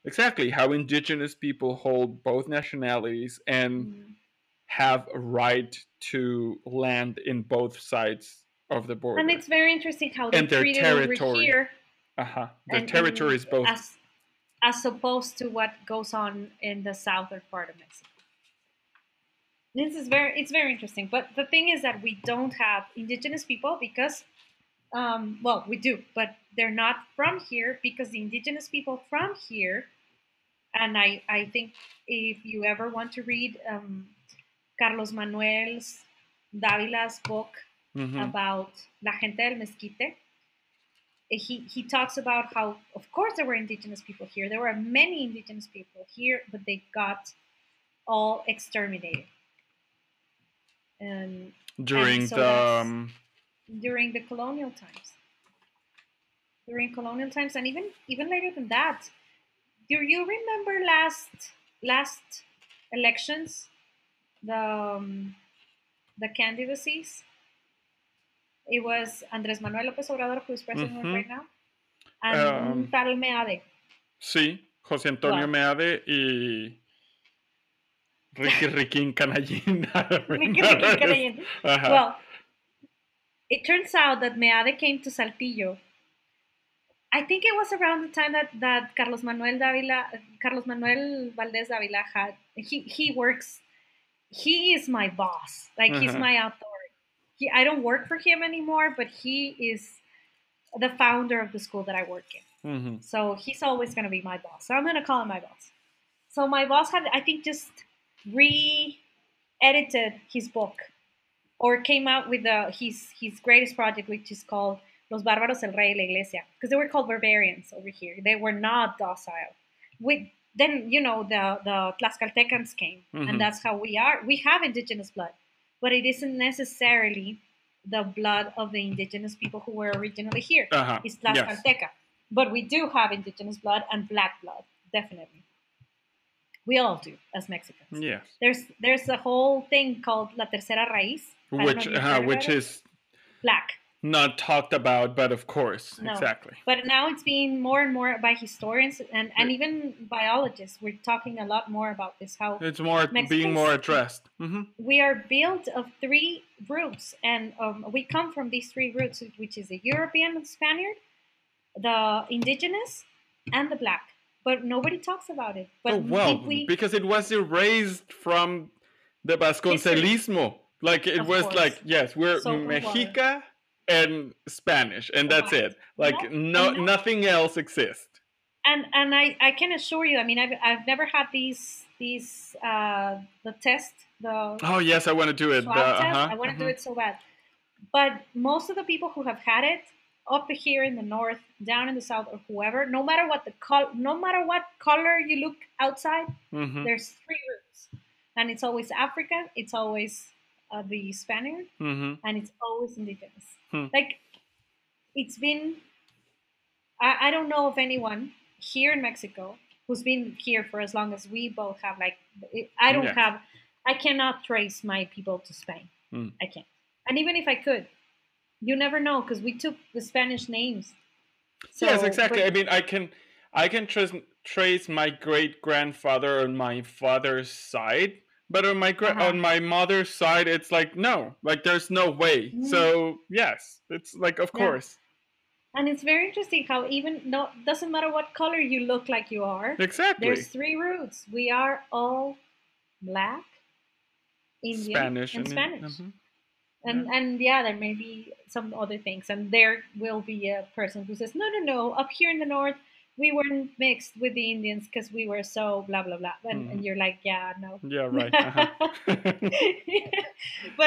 indigenous people hold both nationalities and have a right to land in both sides of the border. And it's very interesting how they treat it over here. Their territory is both as opposed to what goes on in the southern part of Mexico. It's very interesting, but the thing is that we don't have indigenous people because, we do, but they're not from here because the indigenous people from here, and I think if you ever want to read Carlos Manuel's Dávila's book about La Gente del Mezquite. He talks about how, of course, there were indigenous people here. There were many indigenous people here, but they got all exterminated. During the colonial times. During colonial times, and even later than that. Do you remember last elections, the candidacies? It was Andrés Manuel López Obrador, who is president right now, and tal Meade. Sí, José Antonio Meade y Ricky Canallín. Well, it turns out that Meade came to Saltillo. I think it was around the time that Carlos Manuel Valdés Dávila had. He is my boss. Like he's my authority. I don't work for him anymore, but he is the founder of the school that I work in. So he's always going to be my boss. So I'm going to call him my boss. So my boss had, I think, just re-edited his book, or came out with his greatest project, which is called Los Bárbaros, el Rey y la Iglesia, because they were called barbarians over here. They were not docile. Then, you know, the Tlaxcaltecans came, and that's how we are. We have indigenous blood, but it isn't necessarily the blood of the indigenous people who were originally here. It's Tlaxcalteca. But we do have indigenous blood and black blood, definitely. We all do, as Mexicans. There's a whole thing called La Tercera Raíz. Which is... black. Not talked about, but of course, exactly. But now it's being more and more by historians and even biologists. We're talking a lot more about this. How it's more Mexicans, being more addressed. We are built of three roots, and we come from these three roots, which is the European Spaniard, the indigenous, and the black. But nobody talks about it. But because it was erased from the Vasconcelismo. Like it was like we're so Mexica. And Spanish, and that's it. Like nothing else exists. And I can assure you. I mean, I've never had these the test. Oh yes, I want to do it. I want to do it so bad. But most of the people who have had it up here in the north, down in the south, or whoever, no matter what color you look outside, there's three roots, and it's always African. It's always the Spaniard, and it's always indigenous. Like, it's been, I don't know of anyone here in Mexico who's been here for as long as we both have. Like, I cannot trace my people to Spain. I can't. And even if I could, you never know, because we took the Spanish names. So, yes, exactly. But, I mean, I can trace my great-grandfather on my father's side. But on my mother's side, it's like there's no way. So yes, it's like of course. And it's very interesting how even doesn't matter what color you look like you are. Exactly. There's three roots. We are all black, Indian, Spanish, and Spanish. And yeah, there may be some other things, and there will be a person who says, no, up here in the north, we weren't mixed with the Indians because we were so blah, blah, blah. And you're like, yeah, no. Yeah, right. But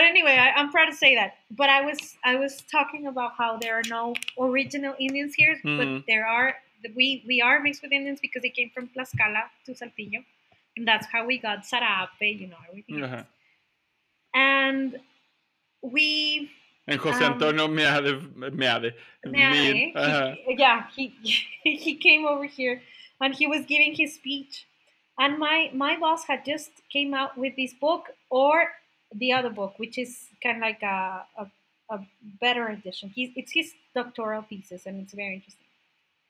anyway, I'm proud to say that. But I was talking about how there are no original Indians here, but there are, we are mixed with Indians because they came from Tlaxcala to Saltillo. And that's how we got Sarape, you know, everything else. And we... And José Antonio Meade. He came over here and he was giving his speech. And my boss had just came out with this book or the other book, which is kind of like a better edition. It's his doctoral thesis, and it's very interesting.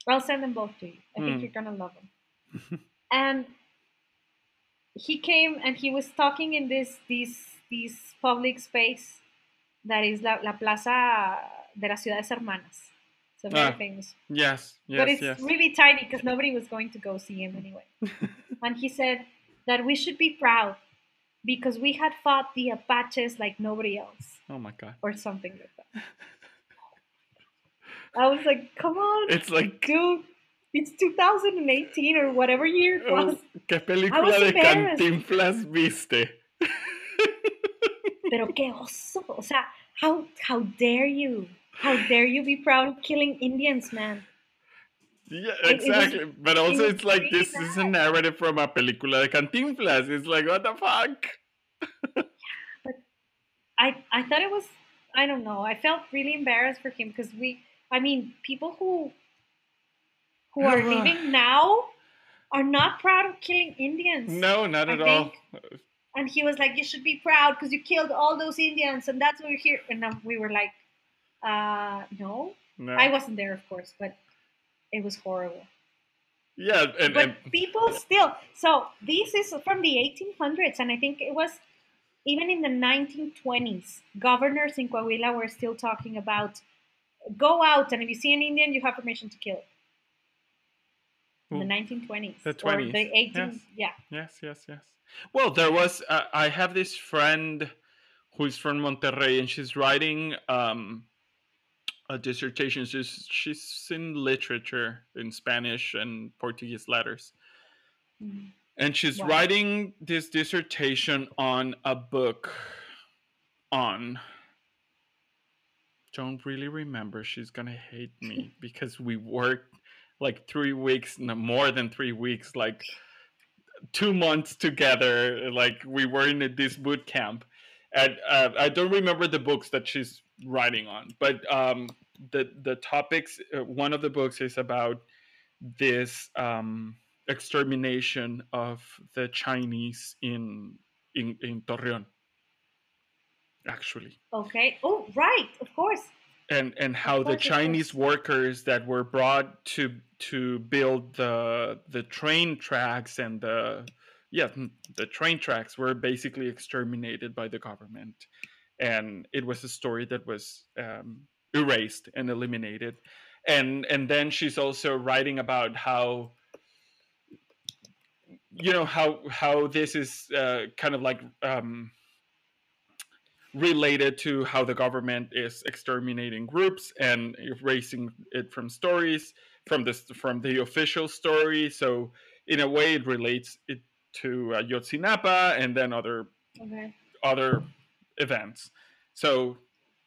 I'll send them both to you. I think you're going to love them. And he came and he was talking in this public space that is la Plaza de las Ciudades Hermanas. It's a very famous. Yes. But it's really tiny because nobody was going to go see him anyway. And he said that we should be proud because we had fought the Apaches like nobody else. Oh my God. Or something like that. I was like, come on. It's like, dude, it's 2018 or whatever year it was. ¿Qué película de Cantinflas viste? Pero qué oso, o sea, how dare you be proud of killing Indians, man? Yeah, exactly. But also it's like, this is a narrative from a película de Cantinflas. It's like, what the fuck? Yeah, but I thought it was, I don't know. I felt really embarrassed for him because people who are living now are not proud of killing Indians. No, not at all. And he was like, you should be proud because you killed all those Indians and that's why we're here. And we were like, no. I wasn't there, of course, but it was horrible. Yeah. But people still... So this is from the 1800s, and I think it was even in the 1920s, governors in Coahuila were still talking about, go out, and if you see an Indian, you have permission to kill. In the 1920s. The 20s. Or the 18th, yes. Yeah. Yes. Well, there was... I have this friend who's from Monterrey, and she's writing... a dissertation. She's in literature in Spanish and Portuguese letters, and she's writing this dissertation on a book on, don't really remember, she's gonna hate me because we worked like 3 weeks, no more than 3 weeks, like 2 months together, like we were in this boot camp. And I don't remember the books that she's writing on, but the topics, one of the books is about this extermination of the Chinese in Torreón, actually. Okay. Oh, right, of course. And how the Chinese workers that were brought to build the train tracks and the train tracks were basically exterminated by the government. And it was a story that was erased and eliminated. And then she's also writing about how, you know, how this is kind of like related to how the government is exterminating groups and erasing it from stories, from the official story. So in a way, it relates it to Yotzinapa and then other events. So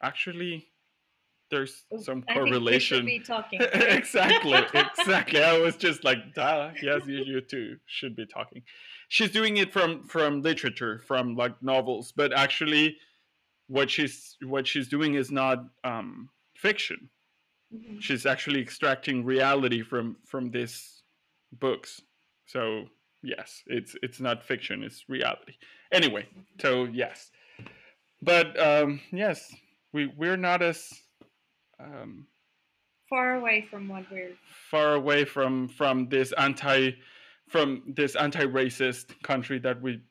actually there's some correlation. I think we should be talking. exactly. I was just like, duh, yes, you two should be talking. She's doing it from literature, from like novels, but actually what she's doing is not fiction. Mm-hmm. She's actually extracting reality from these books. So yes, it's not fiction, it's reality. Anyway, so yes. But yes, we're not as far away from this anti-racist country that we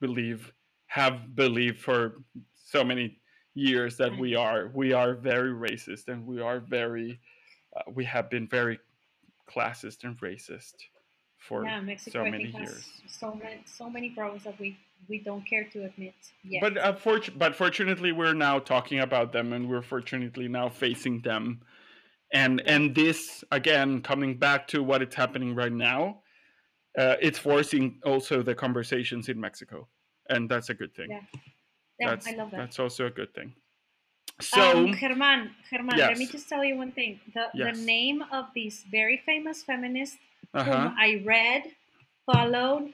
have believed for so many years that we are very racist, and we are very we have been very classist and racist for Mexico, so many years. So many problems that we don't care to admit yet. But fortunately, we're now talking about them, and we're fortunately now facing them. And this, again, coming back to what it's happening right now, it's forcing also the conversations in Mexico. And that's a good thing. Yeah, I love that. That's also a good thing. So, Germán, yes. Let me just tell you one thing. The name of this very famous feminist whom I read, followed,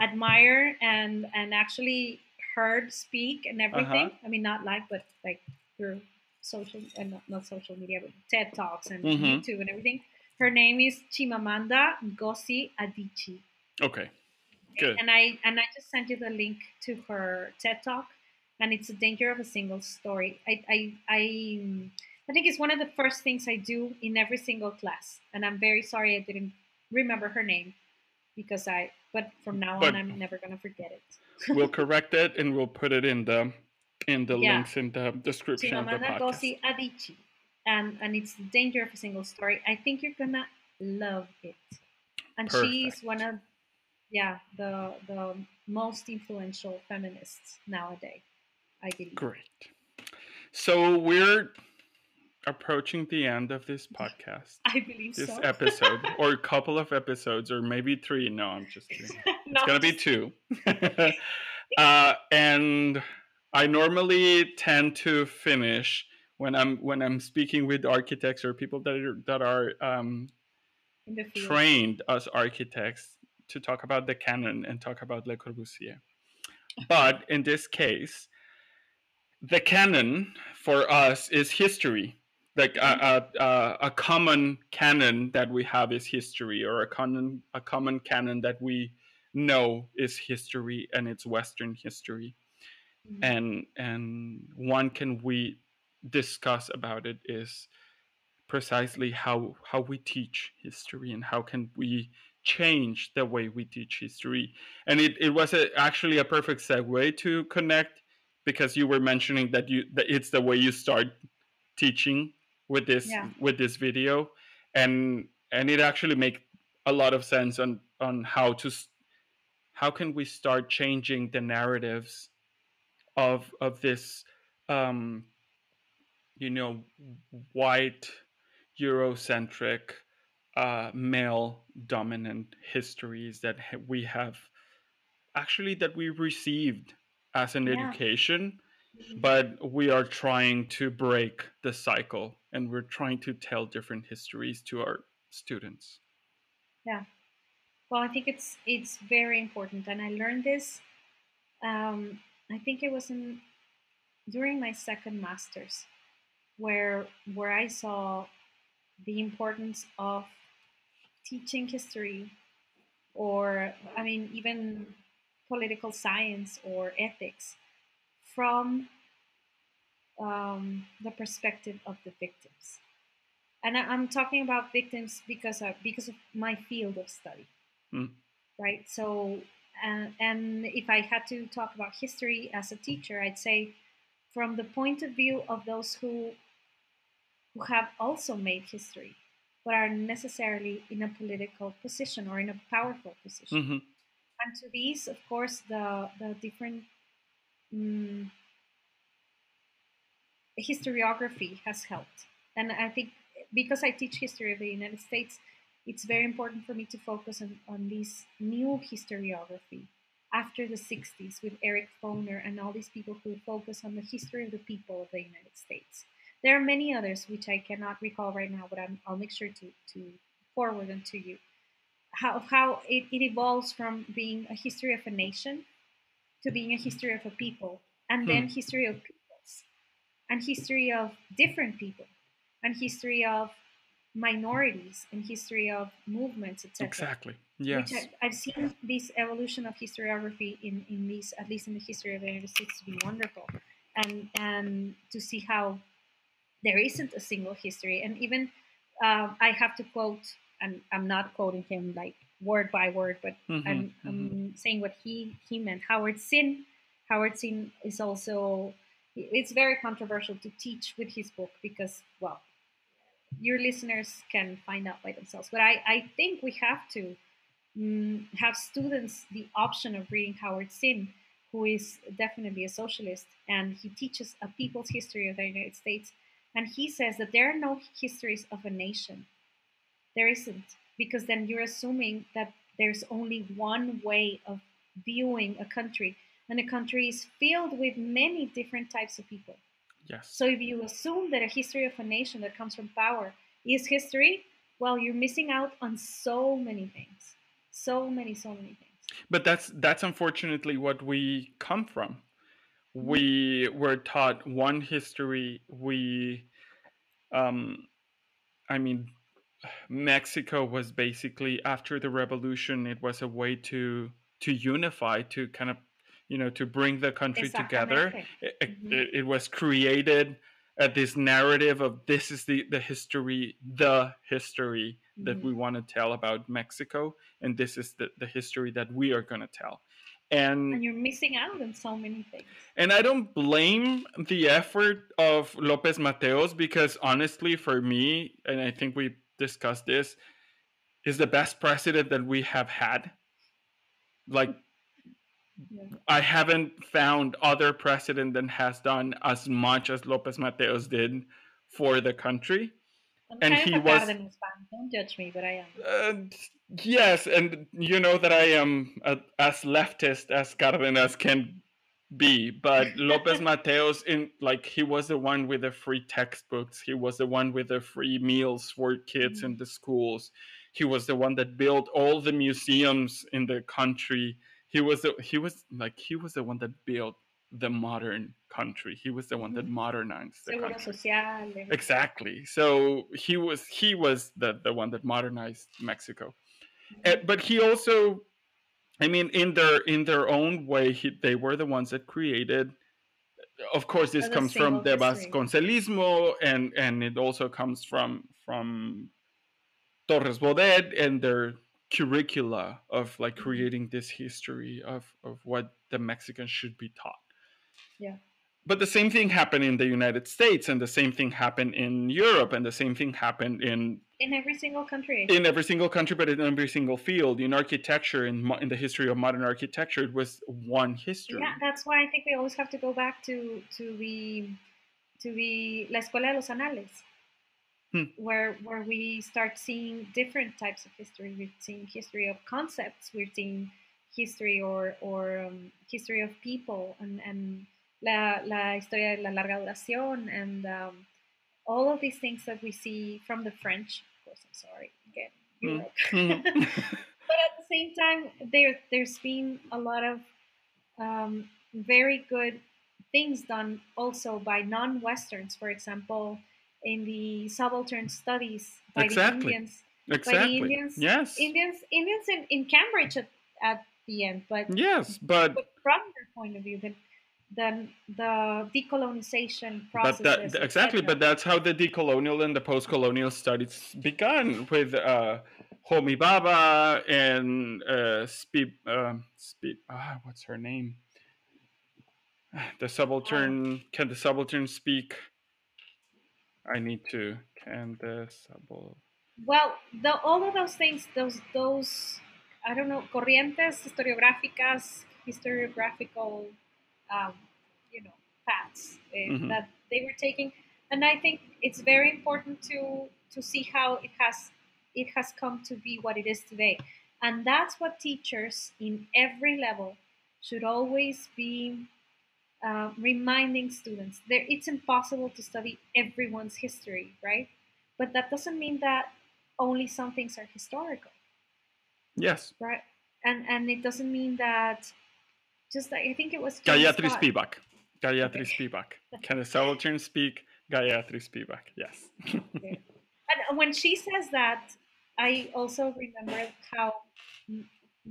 admire, and actually heard speak and everything. I mean, not live, but like through social, and not social media, but TED Talks and YouTube and everything. Her name is Chimamanda Ngozi Adichie. Okay, good. And I just sent you the link to her TED Talk, and it's The Danger of a Single Story. I think it's one of the first things I do in every single class, and I'm very sorry I didn't remember her name, because from now on I'm never gonna forget it. We'll correct it, and we'll put it in the links in the description of the podcast. Chimamanda Ngozi Adichie, and it's The Danger of a Single Story. I think you're gonna love it, and she's one of the most influential feminists nowadays, I believe. Great. So we're approaching the end of this podcast. I believe so. This episode, or a couple of episodes, or maybe three. No, I'm just kidding. It's going to be two. And I normally tend to finish when I'm speaking with architects or people that are trained as architects to talk about the canon and talk about Le Corbusier. But in this case, the canon for us is history. Like a common canon that we have is history, or a common canon that we know is history, and it's Western history. Mm-hmm. And one can we discuss about it is precisely how we teach history and how can we change the way we teach history. And it was actually a perfect segue to connect, because you were mentioning that it's the way you start teaching with this video, and it actually makes a lot of sense on how can we start changing the narratives of this white Eurocentric male dominant histories that we have actually that we received as an education. But we are trying to break the cycle, and we're trying to tell different histories to our students. Yeah. Well, I think it's very important. And I learned this, I think it was during my second master's, where I saw the importance of teaching history, or, I mean, even political science or ethics, from the perspective of the victims. And I'm talking about victims because of my field of study, right? So, and if I had to talk about history as a teacher, I'd say from the point of view of those who have also made history, but are necessarily in a political position or in a powerful position. Mm-hmm. And to these, of course, the different historiography has helped. And I think because I teach history of the United States, it's very important for me to focus on this new historiography after the 60s with Eric Foner and all these people who focus on the history of the people of the United States. There are many others which I cannot recall right now, but I'll make sure to forward them to you. How it evolves from being a history of a nation to being a history of a people, and then history of peoples, and history of different people, and history of minorities, and history of movements, etc. Exactly. Yes. Which I've seen this evolution of historiography in these, at least in the history of the United States, to be wonderful, and to see how there isn't a single history. And even I have to quote, and I'm not quoting him like word by word, but I'm saying what he meant. Howard Zinn is also, it's very controversial to teach with his book because, well, your listeners can find out by themselves. But I think we have to have students the option of reading Howard Zinn, who is definitely a socialist, and he teaches a people's history of the United States. And he says that there are no histories of a nation. There isn't. Because then you're assuming that there's only one way of viewing a country, and a country is filled with many different types of people. Yes. So if you assume that a history of a nation that comes from power is history, well, you're missing out on so many things, so many things. But that's unfortunately what we come from. We were taught one history. We, Mexico was basically, after the revolution, it was a way to unify, to kind of, to bring the country together. It was created at this narrative of this is the history that we want to tell about Mexico, and this is the history that we are going to tell. And you're missing out on so many things. And I don't blame the effort of López Mateos, because honestly, for me, and I think we discussed this, is the best president that we have had. Like, I haven't found other president that has done as much as López Mateos did for the country. And he was. Don't judge me, but I am. Yes, and you know that I am as leftist as Cárdenas can be, but López Mateos, he was the one with the free textbooks. He was the one with the free meals for kids in the schools. He was the one that built all the museums in the country. He was the one that built the modern country. He was the one that modernized the country. Social. Exactly. So he was the one that modernized Mexico. But he also, I mean, in their own way, they were the ones that created. Of course, this comes from the Vasconcelismo, and it also comes from Torres Bodet and their curricula of creating this history of what the Mexicans should be taught. Yeah. But the same thing happened in the United States, and the same thing happened in Europe, and the same thing happened in every single country. In every single country, but in every single field. In architecture, in the history of modern architecture, it was one history. Yeah, that's why I think we always have to go back to the La Escuela de los Anales, where we start seeing different types of history. We're seeing history of concepts. We're seeing history or history of people and La historia de la larga duración, and all of these things that we see from the French, of course, I'm sorry, again, Europe. But at the same time, there's been a lot of very good things done also by non-Westerns, for example, in the subaltern studies by the Indians. Exactly, by the Indians, yes. Indians in Cambridge at the end, but... Yes, but... From their point of view, then the decolonization process. But that's how the decolonial and the post-colonial studies began with Homi Bhabha and what's her name? The subaltern. Can the subaltern speak? I need to. Can the subaltern? Well, all of those things, those I don't know, corrientes historiográficas, historiographical. Paths that they were taking, and I think it's very important to see how it has come to be what it is today, and that's what teachers in every level should always be reminding students. It's impossible to study everyone's history, right? But that doesn't mean that only some things are historical. Yes. Right, and it doesn't mean that. I think it was Gayatri Spivak. Gayatri Spivak. Can a subaltern speak? Gayatri Spivak. Yes. Okay. And when she says that, I also remember how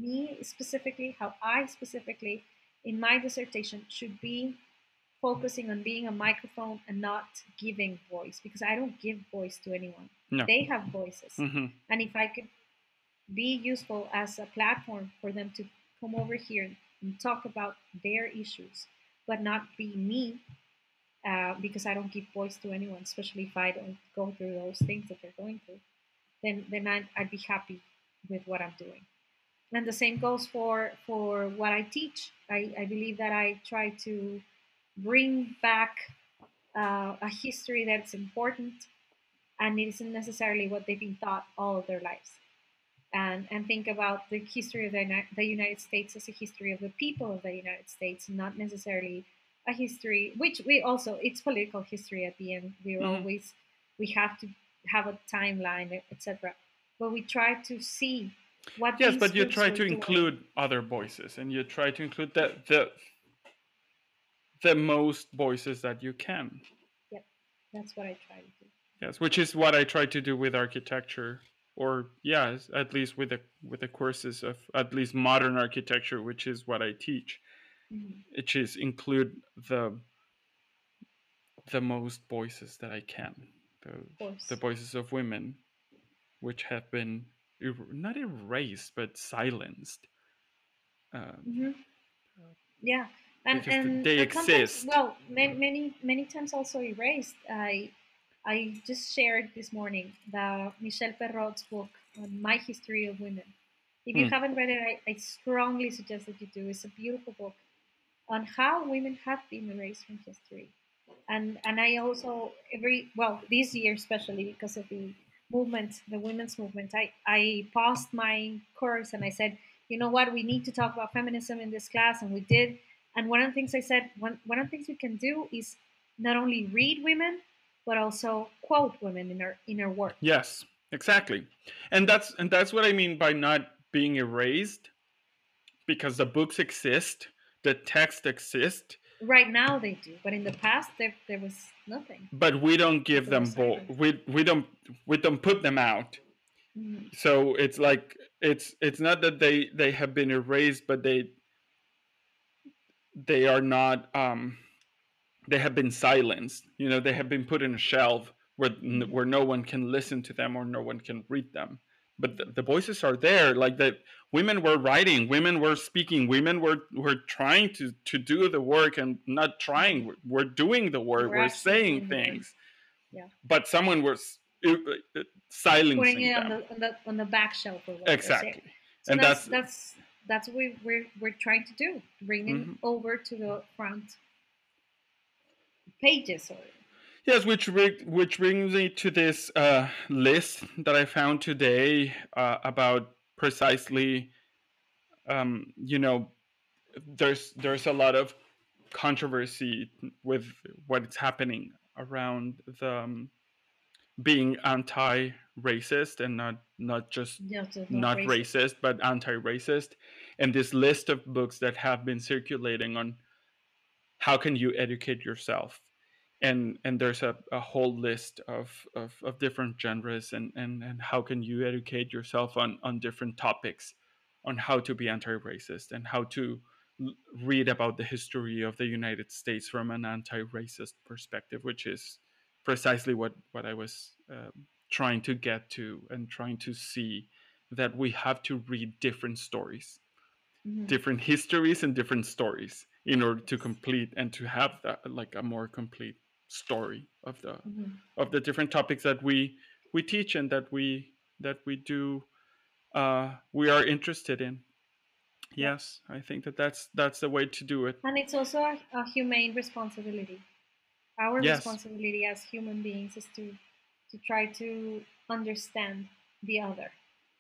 I specifically, in my dissertation, should be focusing on being a microphone and not giving voice, because I don't give voice to anyone. No. They have voices, and if I could be useful as a platform for them to come over here and talk about their issues, but not be me, because I don't give voice to anyone, especially if I don't go through those things that they're going through, then I'd be happy with what I'm doing. And the same goes for what I teach. I believe that I try to bring back a history that's important, and it isn't necessarily what they've been taught all of their lives. And think about the history of the United States as a history of the people of the United States, not necessarily a history, which it's political history at the end. We're always, we have to have a timeline, etc. But we try to see what. Yes, but you try to include other voices, and you try to include the most voices that you can. Yep, that's what I try to do. Yes, which is what I try to do with architecture. Or at least with the courses of at least modern architecture, which is what I teach, which is include the most voices that I can, the voices of women, which have been not erased but silenced. Yeah, and they exist. Well, many times also erased. I just shared this morning the Michelle Perrault's book on My History of Women. If you haven't read it, I strongly suggest that you do. It's a beautiful book on how women have been erased from history. And I also, this year especially, because of the movement, the women's movement, I paused my course and I said, you know what, we need to talk about feminism in this class, and we did. And one of the things I said, one of the things we can do is not only read women, but also quote women in our work. Yes, exactly. And that's what I mean by not being erased, because the books exist, the text exists. Right now they do, but in the past there was nothing. But we don't give them both. We don't put them out. Mm-hmm. So it's like it's not that they have been erased, but they are not. They have been silenced. You know, they have been put in a shelf where no one can listen to them or no one can read them. But the voices are there. Like that, women were writing, women were speaking, women were trying to do the work, and not trying. We're doing the work. We're saying things. Yeah. But someone was silencing them. Putting it on the back shelf. Or whatever. Exactly. So and that's what we're trying to do. Bringing over to the front pages. Or... Yes, which brings me to this list that I found today about precisely, you know, there's a lot of controversy with what's happening around the being anti-racist and not just not racist, but anti-racist, and this list of books that have been circulating on how can you educate yourself. And there's a whole list of different genres and how can you educate yourself on different topics, on how to be anti-racist and how to read about the history of the United States from an anti-racist perspective, which is precisely what I was trying to get to and trying to see, that we have to read different stories, different histories and different stories in order to complete and to have that, like a more complete story of the of the different topics that we teach and that we do we are interested in. Yes, I think that's the way to do it. And it's also a humane responsibility. Our responsibility as human beings is to try to understand the other.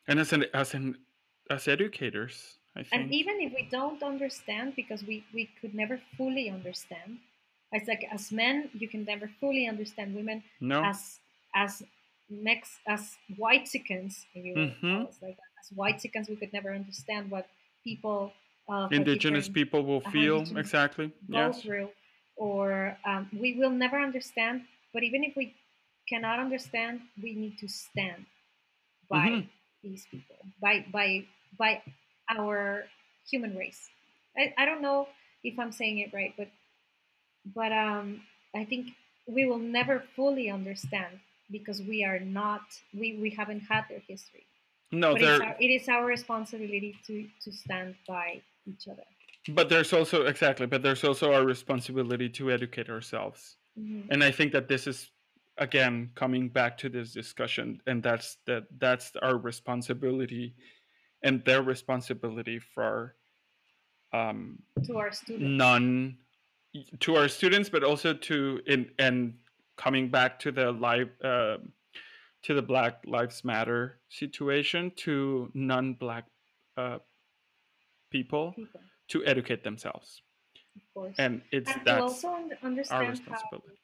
And as educators, I think. And even if we don't understand, because we could never fully understand. It's like as men, you can never fully understand women. No. As Whitexicans, if you want to say that, as Whitexicans, we could never understand what people, indigenous people, will feel exactly through, or we will never understand. But even if we cannot understand, we need to stand by these people, by our human race. I don't know if I'm saying it right, but I think we will never fully understand because we are not, we haven't had their history. No, but it is our responsibility to stand by each other. But there's also, there's also our responsibility to educate ourselves. And I think that this is, again, coming back to this discussion, and that's our responsibility and their responsibility for to our students, but also and coming back to the to the Black Lives Matter situation, to non-Black people to educate themselves. Of course, and that's also understand our responsibility.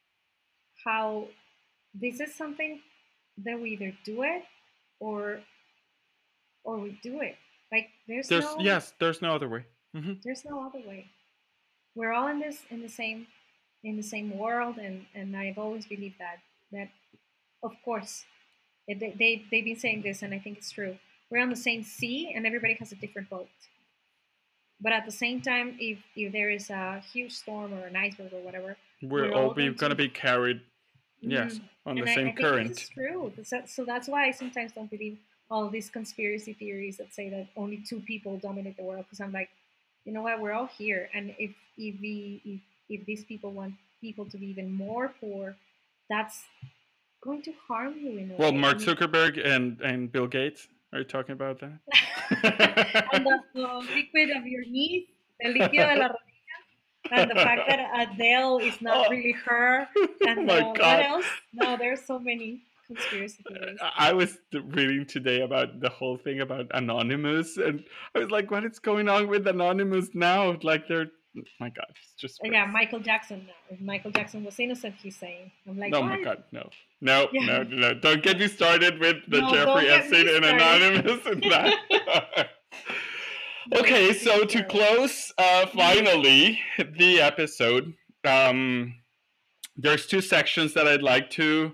How this is something that we either do it or we do it. Like there's no other way. There's no other way. We're all in the same world, and I've always believed that of course they've been saying this, and I think it's true. We're on the same sea, and everybody has a different boat. But at the same time, if there is a huge storm or an iceberg or whatever, we're all going to be carried on the same current. It's true. So that's why I sometimes don't believe all these conspiracy theories that say that only two people dominate the world, because I'm like, you know what? We're all here, and if these people want people to be even more poor, that's going to harm you in a way. Well, Mark Zuckerberg and Bill Gates, are you talking about that? And the liquid of your knees, the líquido de la rodilla, and the fact that Adele is not really her, and what else? No, there's so many. Conspiracy theories. I was reading today about the whole thing about Anonymous, and I was like, what is going on with Anonymous now? Like, they're my God, it's just crazy. Yeah, Michael Jackson. Now, if Michael Jackson was innocent, he's saying, "I'm like, oh my God, no, don't get me started with the Jeffrey Epstein and Anonymous and that." Okay, so to close, finally, the episode. There's two sections that I'd like to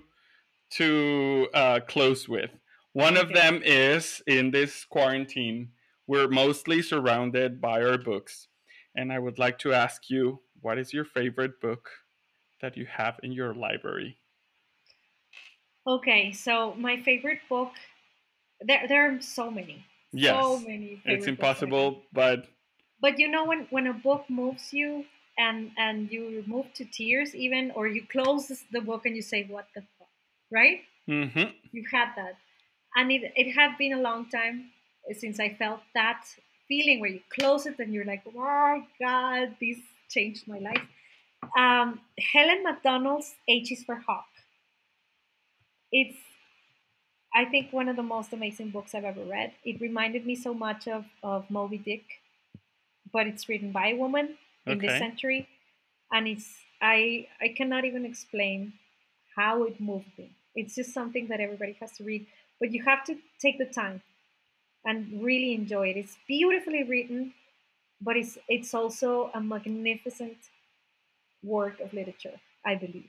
close with. One of them is, in this quarantine, we're mostly surrounded by our books. And I would like to ask you, what is your favorite book that you have in your library? Okay, so my favorite book, there are so many. Yes, so many it's impossible, but you know, when a book moves you and you move to tears even, or you close the book and you say, what the fuck, right? Mm-hmm. You had that. And it had been a long time since I felt that feeling where you close it and you're like, oh my God, this changed my life. Helen Macdonald's H is for Hawk. It's, I think, one of the most amazing books I've ever read. It reminded me so much of Moby Dick, but it's written by a woman in this century. And it's, I cannot even explain how it moved me. It's just something that everybody has to read, but you have to take the time and really enjoy it. It's beautifully written, but it's also a magnificent work of literature, I believe.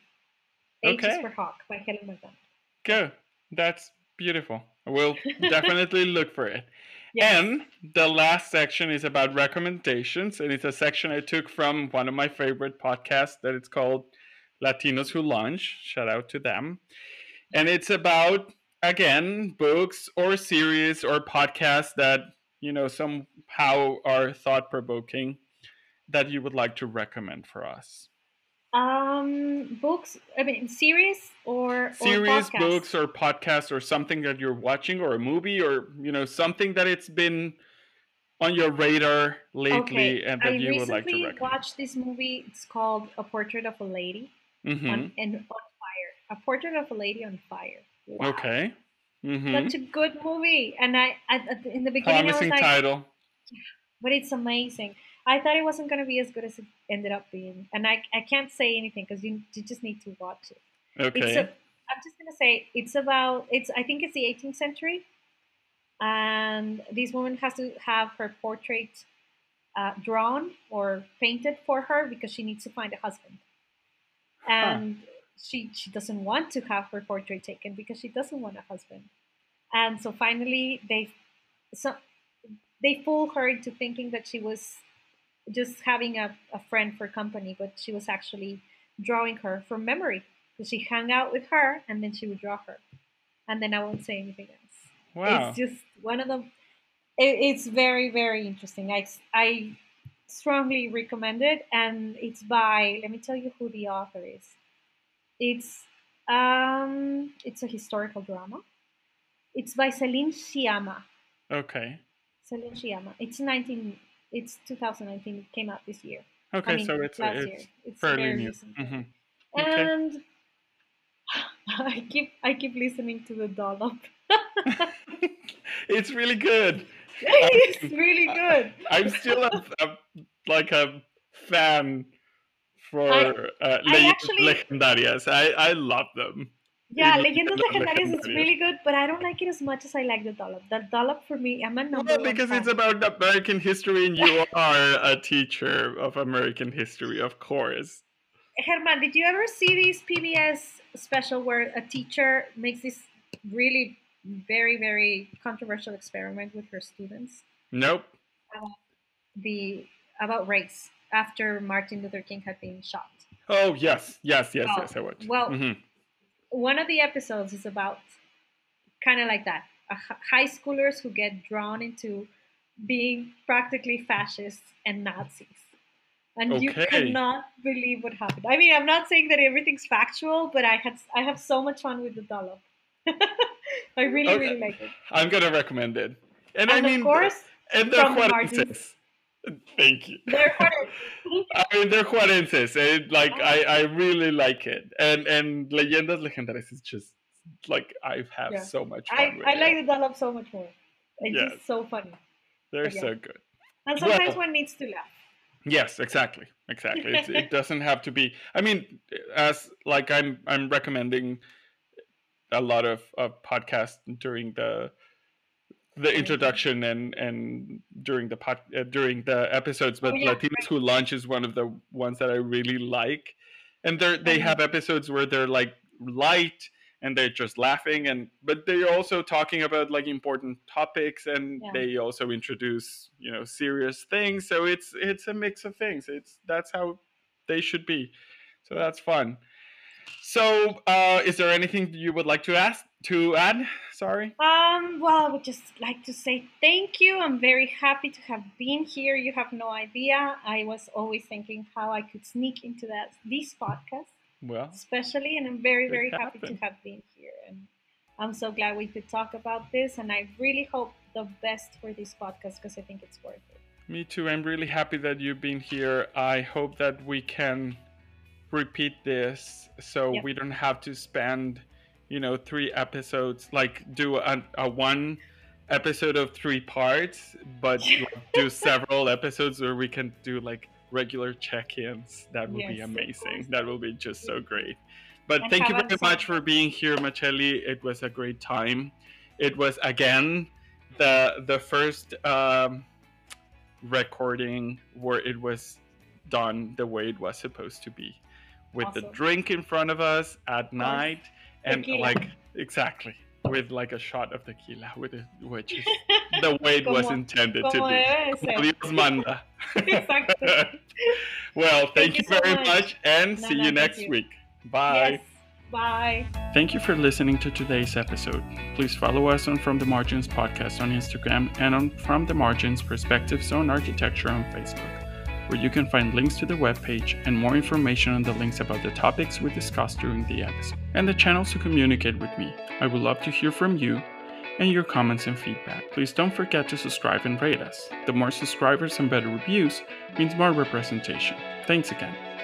H is for Hawk by Helen Macdonald. Good. That's beautiful. We'll definitely look for it. Yes. And the last section is about recommendations. And it's a section I took from one of my favorite podcasts that it's called Latinos Who Launch. Shout out to them. And it's about, again, books or series or podcasts that, you know, somehow are thought-provoking that you would like to recommend for us. Books, I mean, series or podcasts. Books or podcasts or something that you're watching, or a movie, or, you know, something that it's been on your radar lately and that you would like to recommend. I recently watched this movie. It's called A Portrait of a Lady on Fire. A Portrait of a Lady on Fire. Wow. Okay. Mm-hmm. Such a good movie. And I in the beginning, promising I was like, title. But it's amazing. I thought it wasn't going to be as good as it ended up being. And I can't say anything because you just need to watch it. Okay. I'm just going to say I think it's the 18th century. And this woman has to have her portrait drawn or painted for her because she needs to find a husband. And she doesn't want to have her portrait taken because she doesn't want a husband. And so finally they fool her into thinking that she was just having a friend for company, but she was actually drawing her from memory. Because she hung out with her, and then she would draw her. And then I won't say anything else. Wow. It's just one of them. It's very, very interesting. I strongly recommend it. And it's by, let me tell you who the author is. It's a historical drama. It's by Celine Sciamma. Okay. Celine Sciamma. It's 2019. It came out this year. Okay, I mean, so it's fairly new. Mm-hmm. And I keep listening to The Dollop. It's really good. It's really good. I'm still a fan for Legendarias. I love them. Yeah, Leyendas Legendarias is really good, but I don't like it as much as I like The Dollop. The Dollop for me, I'm a number because it's about American history, and you are a teacher of American history, of course. Germán, did you ever see this PBS special where a teacher makes this really very, very controversial experiment with her students? Nope. About race, after Martin Luther King had been shot. Oh, yes, I watched. Well. Mm-hmm. One of the episodes is about kind of like that. High schoolers who get drawn into being practically fascists and Nazis. And you cannot believe what happened. I mean, I'm not saying that everything's factual, but I have so much fun with The Dollop. I really, really like it. I'm going to recommend it. And they're Juarenses. Thank you. They're Juarenses. I mean, they're Juarenses. I really like it. And Leyendas Legendarias is just like, I have so much fun with it. I like The Dollop so much more. It's just so funny. They're so good. And sometimes one needs to laugh. Yes, exactly. It doesn't have to be. I mean, as like I'm recommending a lot of podcasts during the introduction and during the episodes, but Latinos Who Lunch is one of the ones that I really like, and they have episodes where they're like light and they're just laughing, but they're also talking about like important topics, and they also introduce serious things. So it's a mix of things. That's how they should be. So that's fun. So, is there anything you would like to add? Sorry. Well, I would just like to say thank you. I'm very happy to have been here. You have no idea. I was always thinking how I could sneak into these podcasts, especially, and I'm very, very happy to have been here. And I'm so glad we could talk about this. And I really hope the best for this podcast because I think it's worth it. Me too. I'm really happy that you've been here. I hope that we can repeat this so we don't have to spend 3 episodes, like do a 1 episode of 3 parts, but like, do several episodes where we can do like regular check-ins. That would be amazing. That will be just so great. But thank you very much for being here, Machely. It was a great time. It was again the first recording where it was done the way it was supposed to be, with the drink in front of us at night, and tequila. With like a shot of tequila, which is the way it was intended to be. Well, thank you very much and see you next week. Bye. Yes. Bye. Thank you for listening to today's episode. Please follow us on From the Margins Podcast on Instagram and on From the Margins Perspectives on Architecture on Facebook, where you can find links to the webpage and more information on the links about the topics we discussed during the episode, and the channels to communicate with me. I would love to hear from you and your comments and feedback. Please don't forget to subscribe and rate us. The more subscribers and better reviews means more representation. Thanks again.